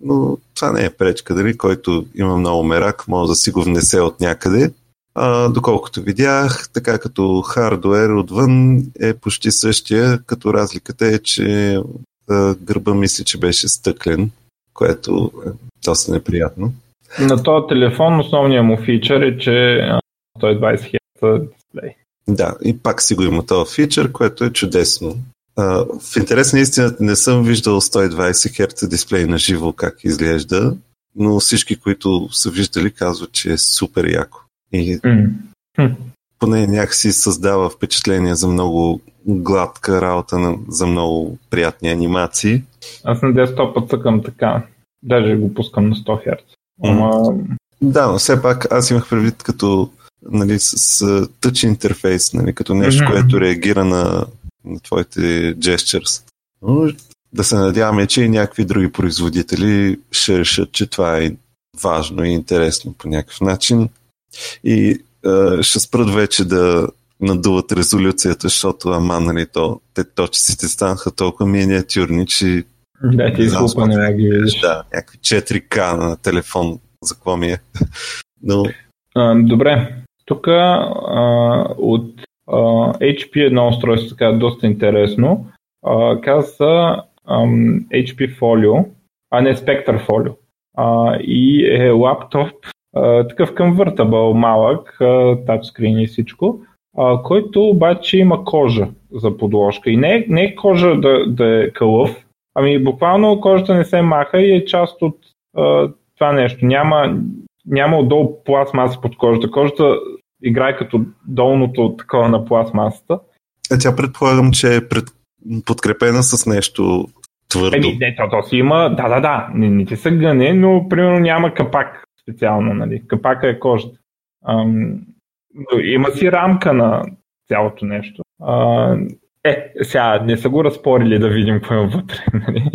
но това не е пречка, дали? Който има много мерак, може да си го внесе от някъде. А, доколкото видях, така като хардуер отвън е почти същия, като разликата е, че а, гърба мисля, че беше стъклен, което е доста неприятно. На този телефон основният му фичър е, че сто и двадесет херца дисплей. Да, и пак си го има този фичър, което е чудесно. А, в интерес на истината не съм виждал сто и двадесет херца дисплей на живо как изглежда, но всички, които са виждали, казват, че е супер яко. И mm. поне някакси създава впечатление за много гладка работа, на, за много приятни анимации. Аз на десктопа цъкам така. Даже го пускам на сто херца. Ама... Mm. Да, но все пак аз имах предвид като нали, с touch интерфейс, нали, като нещо, mm-hmm. което реагира на, на твоите gestures. Но да се надяваме, че и някакви други производители ще решат, че това е важно и интересно по някакъв начин. И е, ще спрат вече да надуват резолюцията, защото ама, нали, то, те точиците станаха толкова миниатюрни, че да, ти изхлупане да ги видиш. Да, някакви четири К на телефон, за какво ми е. Но... а, добре, тук от а, Ейч Пи едно устройство, така доста интересно, а, каза ам, Ейч Пи Folio, а не Spectre Folio, а, и е лаптоп, Uh, такъв конвъртабъл малък, uh, тачскрин и всичко, uh, който обаче има кожа за подложка. И не, не е кожа да, да е кълъв, ами буквално кожата не се маха и е част от uh, това нещо. Няма, няма отдолу пластмаса под кожата. Кожата играе като долното такова на пластмасата. Е, тя предполагам, че е пред... подкрепена с нещо твърдо. Еми, не, то, то си има, да, да, да, не, не ти се гъне, но примерно няма капак. Специално, нали. Капака е кожата. Ам, има си рамка на цялото нещо. А, е, сега не са го разпорили да видим какво е вътре. Нали.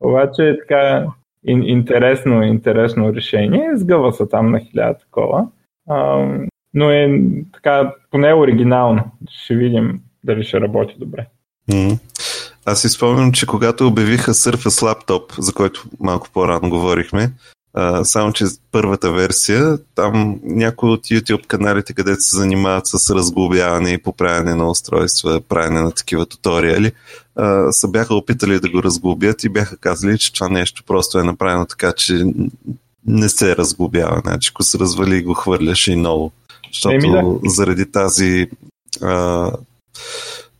Обаче е така ин, интересно, интересно решение. Сгъва са там на хиляда такова. Ам, но е така поне оригинално. Ще видим дали ще работи добре. Mm-hmm. Аз си спомням, че когато обявиха Surface Laptop, за който малко по-рано говорихме, Uh, само че първата версия, там някои от YouTube каналите, където се занимават с разглобяване и поправяне на устройства, правене на такива туториали, uh, са бяха опитали да го разглобят и бяха казали, че това нещо просто е направено така, че не се разглобява. Значи, ако се развали, го хвърляш и ново. Защото Еми, да. заради тази uh,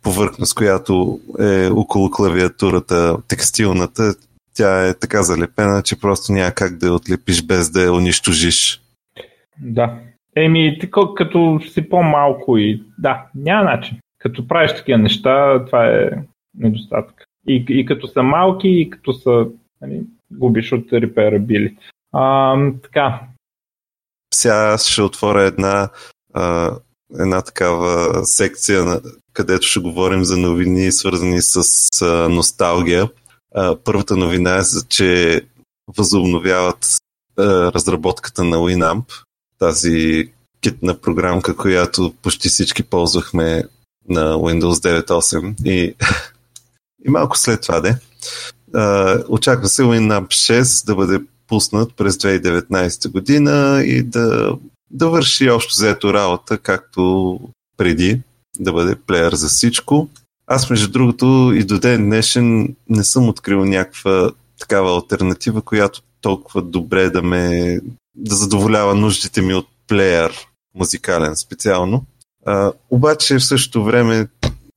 повърхност, която е около клавиатурата, текстилната, тя е така залепена, че просто няма как да я отлепиш без да я унищожиш. Да. Еми, така, като си по-малко и... Да, няма начин. Като правиш такива неща, това е недостатък. И, и като са малки, и като са... Нали, губиш от реперабили. А, така. Сега аз ще отворя една, а, една такава секция, на, където ще говорим за новини, свързани с а, носталгия. Uh, първата новина е, че възобновяват uh, разработката на Winamp, тази китна програмка, която почти всички ползвахме на Windows девет точка осем и, и малко след това, де. Uh, очаква се Winamp шест да бъде пуснат през две хиляди и деветнадесета година и да, да върши общо взето работа, както преди, да бъде плеер за всичко. Аз, между другото, и до ден днешен не съм открил някаква такава алтернатива, която толкова добре да ме да задоволява нуждите ми от плеер, музикален специално. А, обаче в същото време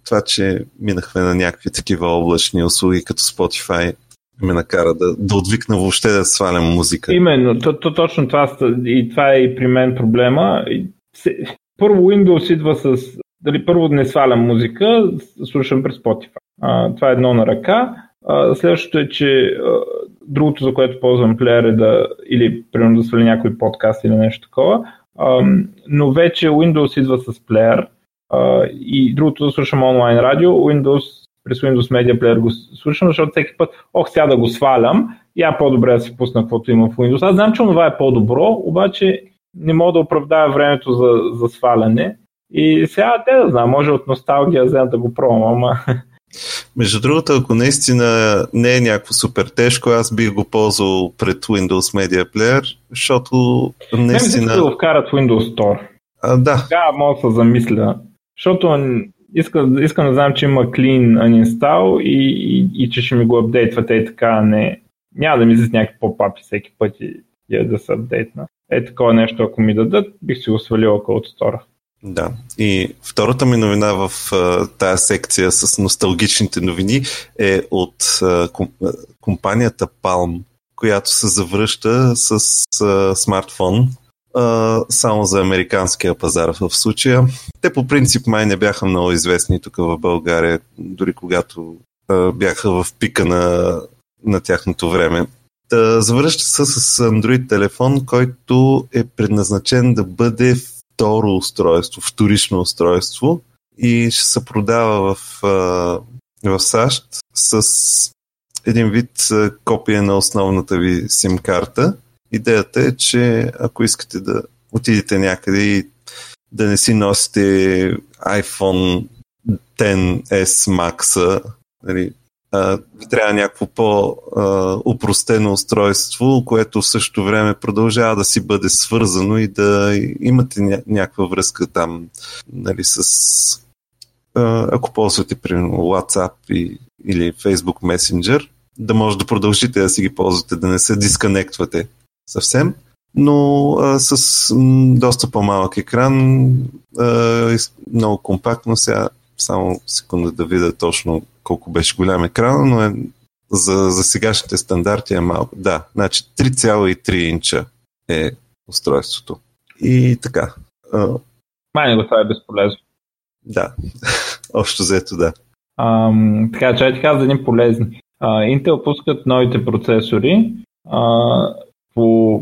това, че минахме на някакви такива облачни услуги, като Spotify, ме накара да, да отвикна въобще да свалям музика. Именно, то, то, точно това и това е и при мен проблема. Първо Windows идва с дали първо не свалям музика, слушам през Spotify. А, това е едно на ръка. А, следващото е, че а, другото, за което ползвам плеер е да, или примерно да свали някой подкаст или нещо такова, а, но вече Windows идва с плеер а, и другото да слушам онлайн радио, Windows, през Windows Media Player го слушам, защото всеки път, ох, сега да го свалям, я по-добре да си пусна каквото има в Windows. Аз знам, че това е по-добро, обаче не мога да оправдая времето за, за сваляне. И сега те да знам, може от носталгия взема да го пробвам, ама... Между другото, ако наистина не е някакво супер тежко, аз бих го ползвал пред Windows Media Player, защото наистина... Не, не да го вкарат Windows Store. А, да. Сега мога да се замисля, защото искам, искам да знам, че има clean uninstall и, и, и че ще ми го апдейтвате и така, не... Няма да ми излизат някакви поп-апи всеки път и, и да се апдейтна. Е, такова нещо, ако ми дадат, бих си го свалил около стора. Да, и втората ми новина в uh, тая секция с носталгичните новини е от uh, комп- компанията Palm, която се завръща с uh, смартфон uh, само за американския пазар в случая. Те по принцип май не бяха много известни тук в България, дори когато uh, бяха в пика на, на тяхното време. Та, завръща се с Android телефон, който е предназначен да бъде второ устройство, вторично устройство и ще се продава в, в САЩ с един вид копия на основната ви сим-карта. Идеята е, че ако искате да отидете някъде и да не си носите iPhone X S Max-а, нали, трябва някакво по-упростено устройство, което в същото време продължава да си бъде свързано и да имате ня- някаква връзка там, нали, с... Ако ползвате, примерно, WhatsApp и, или Facebook Messenger, да може да продължите да си ги ползвате, да не се дисконектвате съвсем, но а, с м, доста по-малък екран, а, много компактно. Сега само секунда да видя точно колко беше голям екран, но е, за, за сегашните стандарти е малко. Да, значи три цяло и три инча е устройството. И така. Май не го, това е безполезно. Да, общо взето да. А, така, че ти каза един полезен. А, Intel пускат новите процесори, а, по,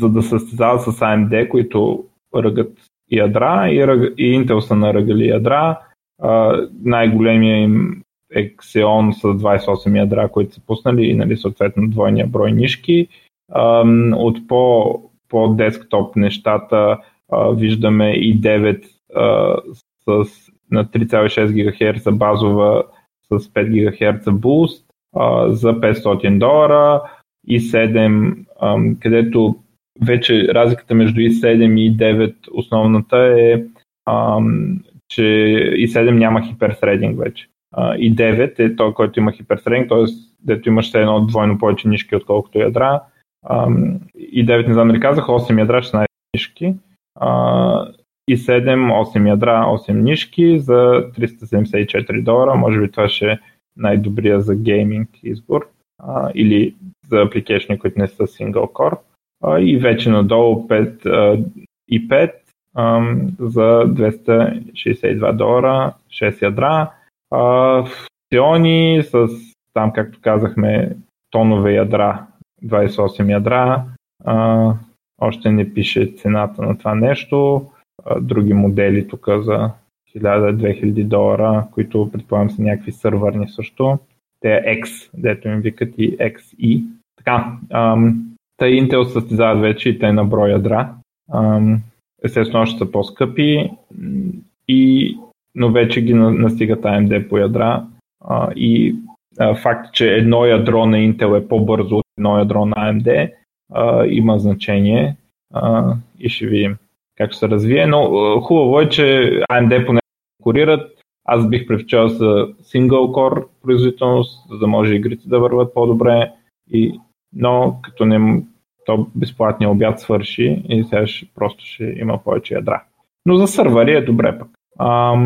за да състезават с А М Д, които ръгат ядра и, ръг, и Intel са наръгали ядра. Uh, най-големия им е Xeon с двайсет и осем ядра, които са пуснали и, нали, съответно двойния брой нишки. Uh, от по, по десктоп нещата uh, виждаме и i девет uh, с, на три цяло и шест гигахерца базова с пет гигахерца boost uh, за петстотин долара, и седем, um, където вече разликата между и седем и i девет основната е um, че и седем няма хиперсрединг вече. И девет е той, който има хиперсрединг, т.е. дето имаш все едно двойно повече нишки, отколкото ядра. И девет, не знам дали казах, осем ядра, шестнайсет нишки. И седем, осем ядра, осем нишки за триста седемдесет и четири долара. Може би това ще е най-добрия за гейминг избор или за апликейшни, които не са сингъл кор. И вече надолу пет и пет. За двеста шестдесет и два долара, шест ядра. Xeon с, там, както казахме, тонове ядра, двайсет и осем ядра. А, още не пише цената на това нещо. А, други модели тук за хиляда до две хиляди долара, които предполагам са някакви сървърни също. Те е X, дето им викат и X E. Така, та Intel състезават вече и те на брой ядра. Ам, Естествено, ще са по-скъпи, и, но вече ги настигат А М Д по ядра. А, и а, факт, че едно ядро на Intel е по-бързо от едно ядро на А М Д, а, има значение, а, и ще видим как ще се развие. Но а, хубаво е, че А М Д поне конкурират. Аз бих предпочел за сингъл кор производителност, за да може игрите да върват по-добре, и, но като не... то безплатния обяд свърши и сега ще, просто ще има повече ядра. Но за сървъри е добре пък. А,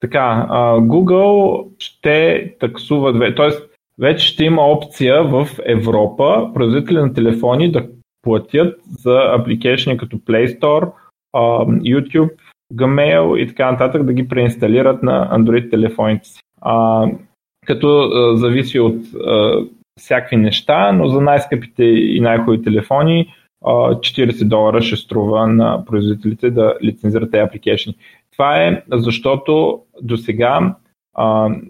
така, а, Google ще таксува, т.е. вече ще има опция в Европа производители на телефони да платят за апликейшни като Play Store, а, YouTube, Gmail и така нататък, да ги преинсталират на Android телефоните си. А, като а, зависи от а, всякакви неща, но за най-скъпите и най-хубави телефони четирийсет долара ще струва на производителите да лицензират тези апликейшни. Това е защото до сега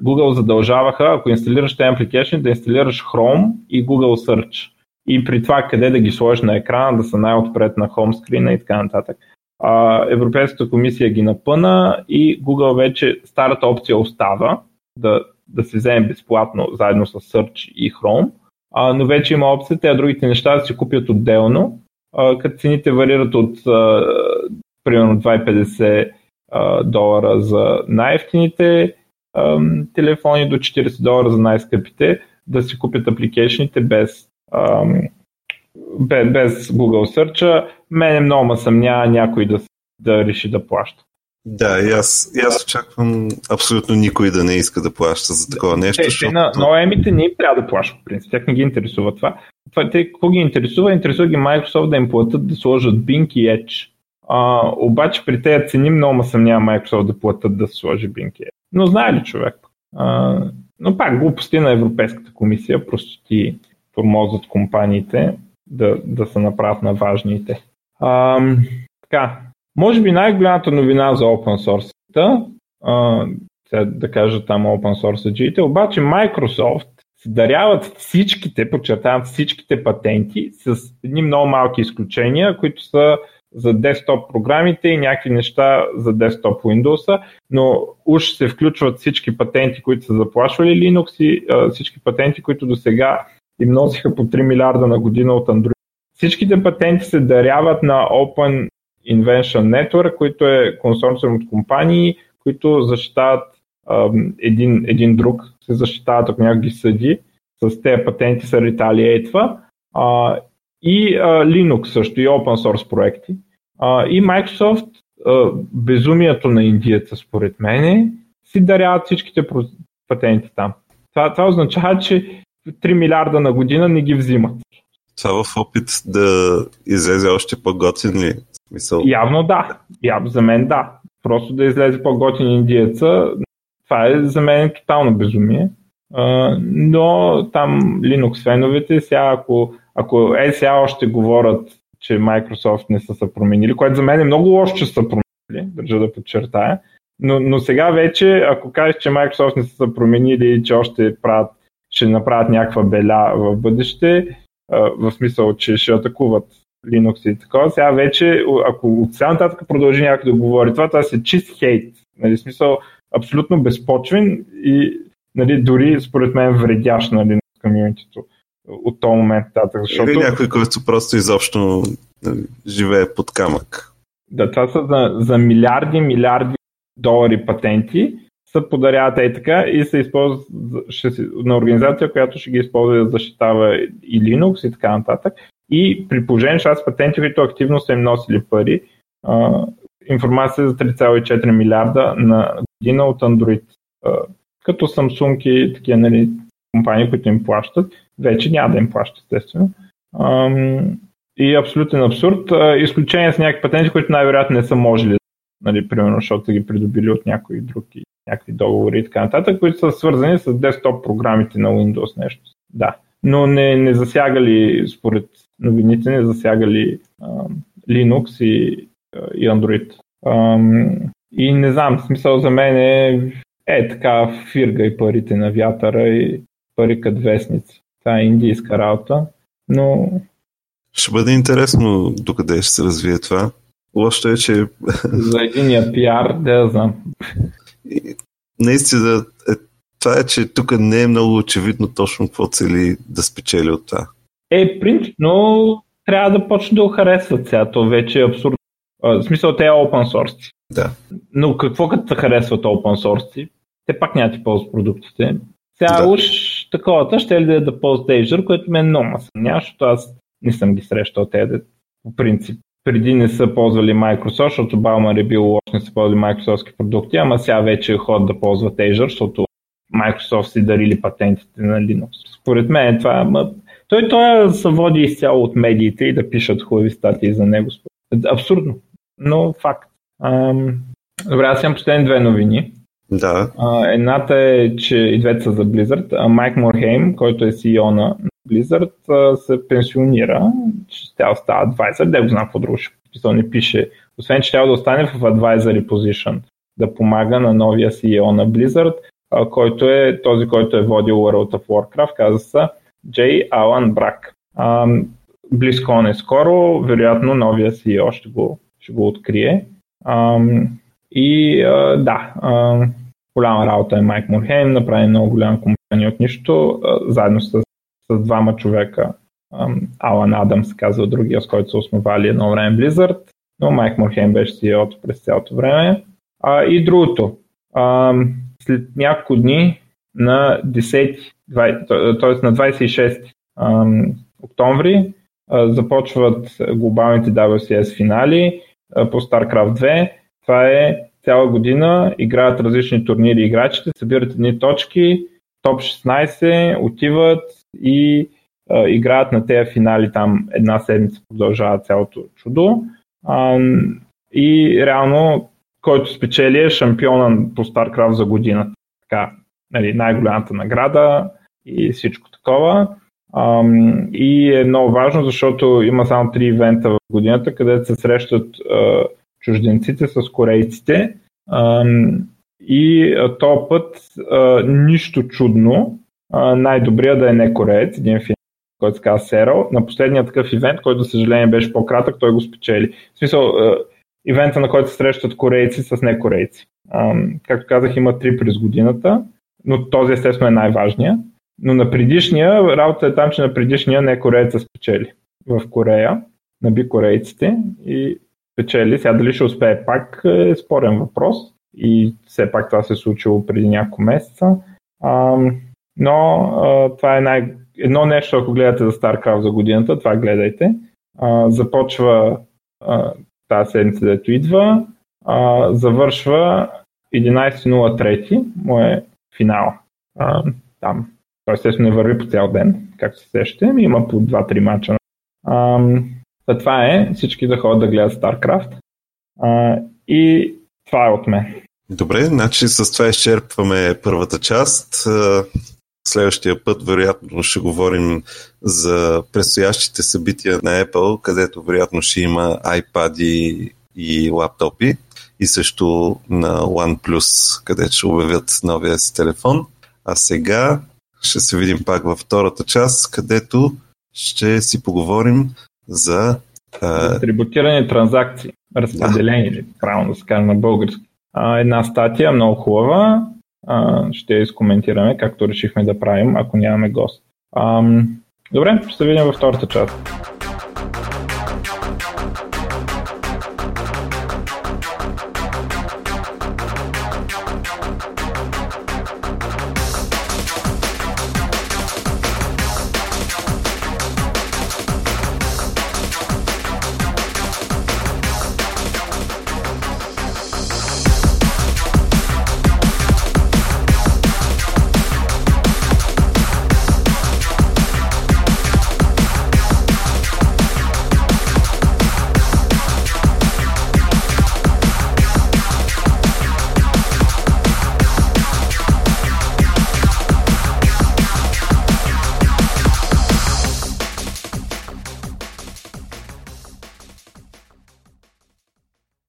Google задължаваха, ако инсталираш тези апликейшни, да инсталираш Chrome и Google Search. И при това къде да ги сложиш на екрана, да са най-отпред на home screen и така нататък. Европейската комисия ги напъна и Google вече старата опция остава да да се вземе безплатно заедно с Search и Chrome, а, но вече има опция, а другите неща да се купят отделно, а, като цените варират от а, примерно две петдесет а, долара за най-евтините а, телефони до четиридесет долара за най-скъпите, да си купят апликейшните без, а, без, без Google Search. Мене много ме съмнява някой да, да реши да плаща. Да, и аз, и аз очаквам абсолютно никой да не иска да плаща за такова нещо. Те, защото... на, но емите не им трябва да плащат, в принцип. Тях не ги интересува това. това те, какво ги интересува? Интересува ги Microsoft да им платят да сложат Bing и Edge. А, обаче при тези цени много ме съмнява Microsoft да платят да се сложи Bing и Edge. Но знае ли човек? А, но пак глупости на Европейската комисия, просто ти тормозват компаниите да, да се направят на важните. А, така. Може би най-голямата новина за open source-та, да кажа там open source-аджиите, обаче Microsoft се даряват всичките, подчертавам всичките патенти с едни много малки изключения, които са за десктоп програмите и някакви неща за десктоп Windows-а, но уж се включват всички патенти, които са заплашвали Linux и а, всички патенти, които досега им носиха по три милиарда на година от Android. Всичките патенти се даряват на Open Invention Network, който е консорциум от компании, които защитават един, един друг, се защитават, ако някой ги съди, с тези патенти са реталиейтва. И а, Linux също, и open source проекти. А, и Microsoft, а, безумието на индиеца, според мен, си даряват всичките патенти там. Това, това означава, че три милиарда на година не ги взимат. Това в опит да излезе още по-готин ли? Мисъл... Явно да. Явно за мен да. Просто да излезе по-готин индиеца, това е за мен тотално безумие. А, но там Linux феновете, сега ако, ако е сега още говорят, че Microsoft не са се променили, което за мен е много лошо, че са променили, държа да подчертая, но, но сега вече, ако кажеш, че Microsoft не са се променили и че още правят, ще направят някаква беля в бъдеще, в смисъл, че ще атакуват Linux и така. Сега вече, ако от сега нататък продължи някой да говори това, това се чист хейт. Нали, в смисъл, абсолютно безпочвен и нали, дори според мен вредящ на Linux комьюнитито от този момент нататък. Защото... Или някой, който просто изобщо нали, живее под камък. Да, това са за, за милиарди, милиарди долари патенти, се подаряват и така и се използват на организация, която ще ги използва да защитава и Linux и така нататък. И при положение, че аз патенти, които активно са им носили пари, а, информация за три цяло и четири милиарда на година от Android. А, като Samsung и такива нали, компании, които им плащат, вече няма да им плащат, естествено. А, и абсолютен абсурд. А, изключение с някакви патенти, които най-вероятно не са можели, нали, примерно, защото са ги придобили от някой друг. Някакви договори и така нататък, които са свързани с десктоп програмите на Windows нещо. Да. Но не, не засягали, според новините, не засягали а, Linux и, и Android. А, и не знам, смисъл за мен е, е така фирга и парите на вятъра и пари кът вестници. Та е индийска работа, но... Ще бъде интересно докъде ще се развие това. Лошото е, че... За единия пиар, да знам. И, наистина, е, това е, че тук не е много очевидно точно какво цели да спечели от това. Е, принципно трябва да почне да го харесват сега, то вече е абсурдно. В смисъл, те е open source. Да. Но какво като харесват open source? Те пак няма ти ползват продуктите. Сега да. Уж таковата ще е да, да ползват Azure, което мен много ме съмнява, защото аз не съм ги срещал тези по принцип. Преди не са ползвали Microsoft, защото Балмър е бил лош, не са ползвали Microsoft продукти, ама сега вече е ход да ползват Azure, защото Microsoft си дарили патентите на Linux. Според мен това... Ма... Той той се води изцяло от медиите и да пишат хубави статии за него. Абсурдно, но факт. Ам... Добре, аз имам последни две новини. Да. А, едната е, че и двете са за Blizzard. Майк Морхейм, който е си и о на Blizzard, се пенсионира, че тя остава advisor, да го знам какво друго ще писал, не пише. Освен, че трябва да остане в advisory position, да помага на новия си и о на Blizzard, който е този, който е водил World of Warcraft, казва се Джей Алан Брак. Близко не скоро, вероятно новия си и о ще го, ще го открие. И да, голяма работа е Майк Мурхейм, направи много голяма компания от нищо, заедно с, с двама човека. Алън Адам се казва другия, с който са основали едно време Blizzard, но Майк Мурхейм беше си и о-то през цялото време. А, и другото, а, след няколко дни на десети, т.е. на двадесет и шести а, октомври а, започват глобалните дабъл ю си ес финали а, по Старкрафт две. Това е цяла година, играят различни турнири играчите, събират едни точки, топ шестнадесет, отиват и а, играят на тези финали там една седмица, продължава цялото чудо. А, и реално който спечели е шампиона по Старкрафт за годината. Така, нали, най-голямата награда и всичко такова. А, и е много важно, защото има само три ивента в годината, където се срещат а, чужденците с корейците. А, и а, този път а, нищо чудно. А, най-добрия да е не кореец, един финал, който се казва Серал. На последния такъв ивент, който за съжаление беше по-кратък, той го спечели. В смисъл, ивента, на който се срещат корейци с не корейци. Както казах, има три през годината, но този естествено е най-важния. Но на предишния, работа е там, че на предишния не корейца спечели в Корея, наби корейците и спечели. Сега дали ще успее пак е спорен въпрос и все пак това се е случило преди няколко месеца. А, но а, това е най- едно нещо, ако гледате за StarCraft за годината, това гледайте. А, започва а, тази седмица, дето идва, а, завършва единадесети ноември, му е финал. А, там. Той естествено не върви по цял ден, както се сещате, има по два-три мача. А, да, това е, всички да ходят да гледат StarCraft. А, и това е от мен. Добре, значи с това изчерпваме първата част. Следващия път, вероятно, ще говорим за предстоящите събития на Apple, където вероятно ще има iPad-и и лаптопи и също на OnePlus, където ще обявят новия си телефон. А сега ще се видим пак във втората част, където ще си поговорим за... А... Атрибутирани транзакции, разпределени, да. Правилно да се кажа на български. А, една статия, много хубава. Ще изкоментираме, както решихме да правим, ако нямаме гост. Добре, ще се видим във втората част.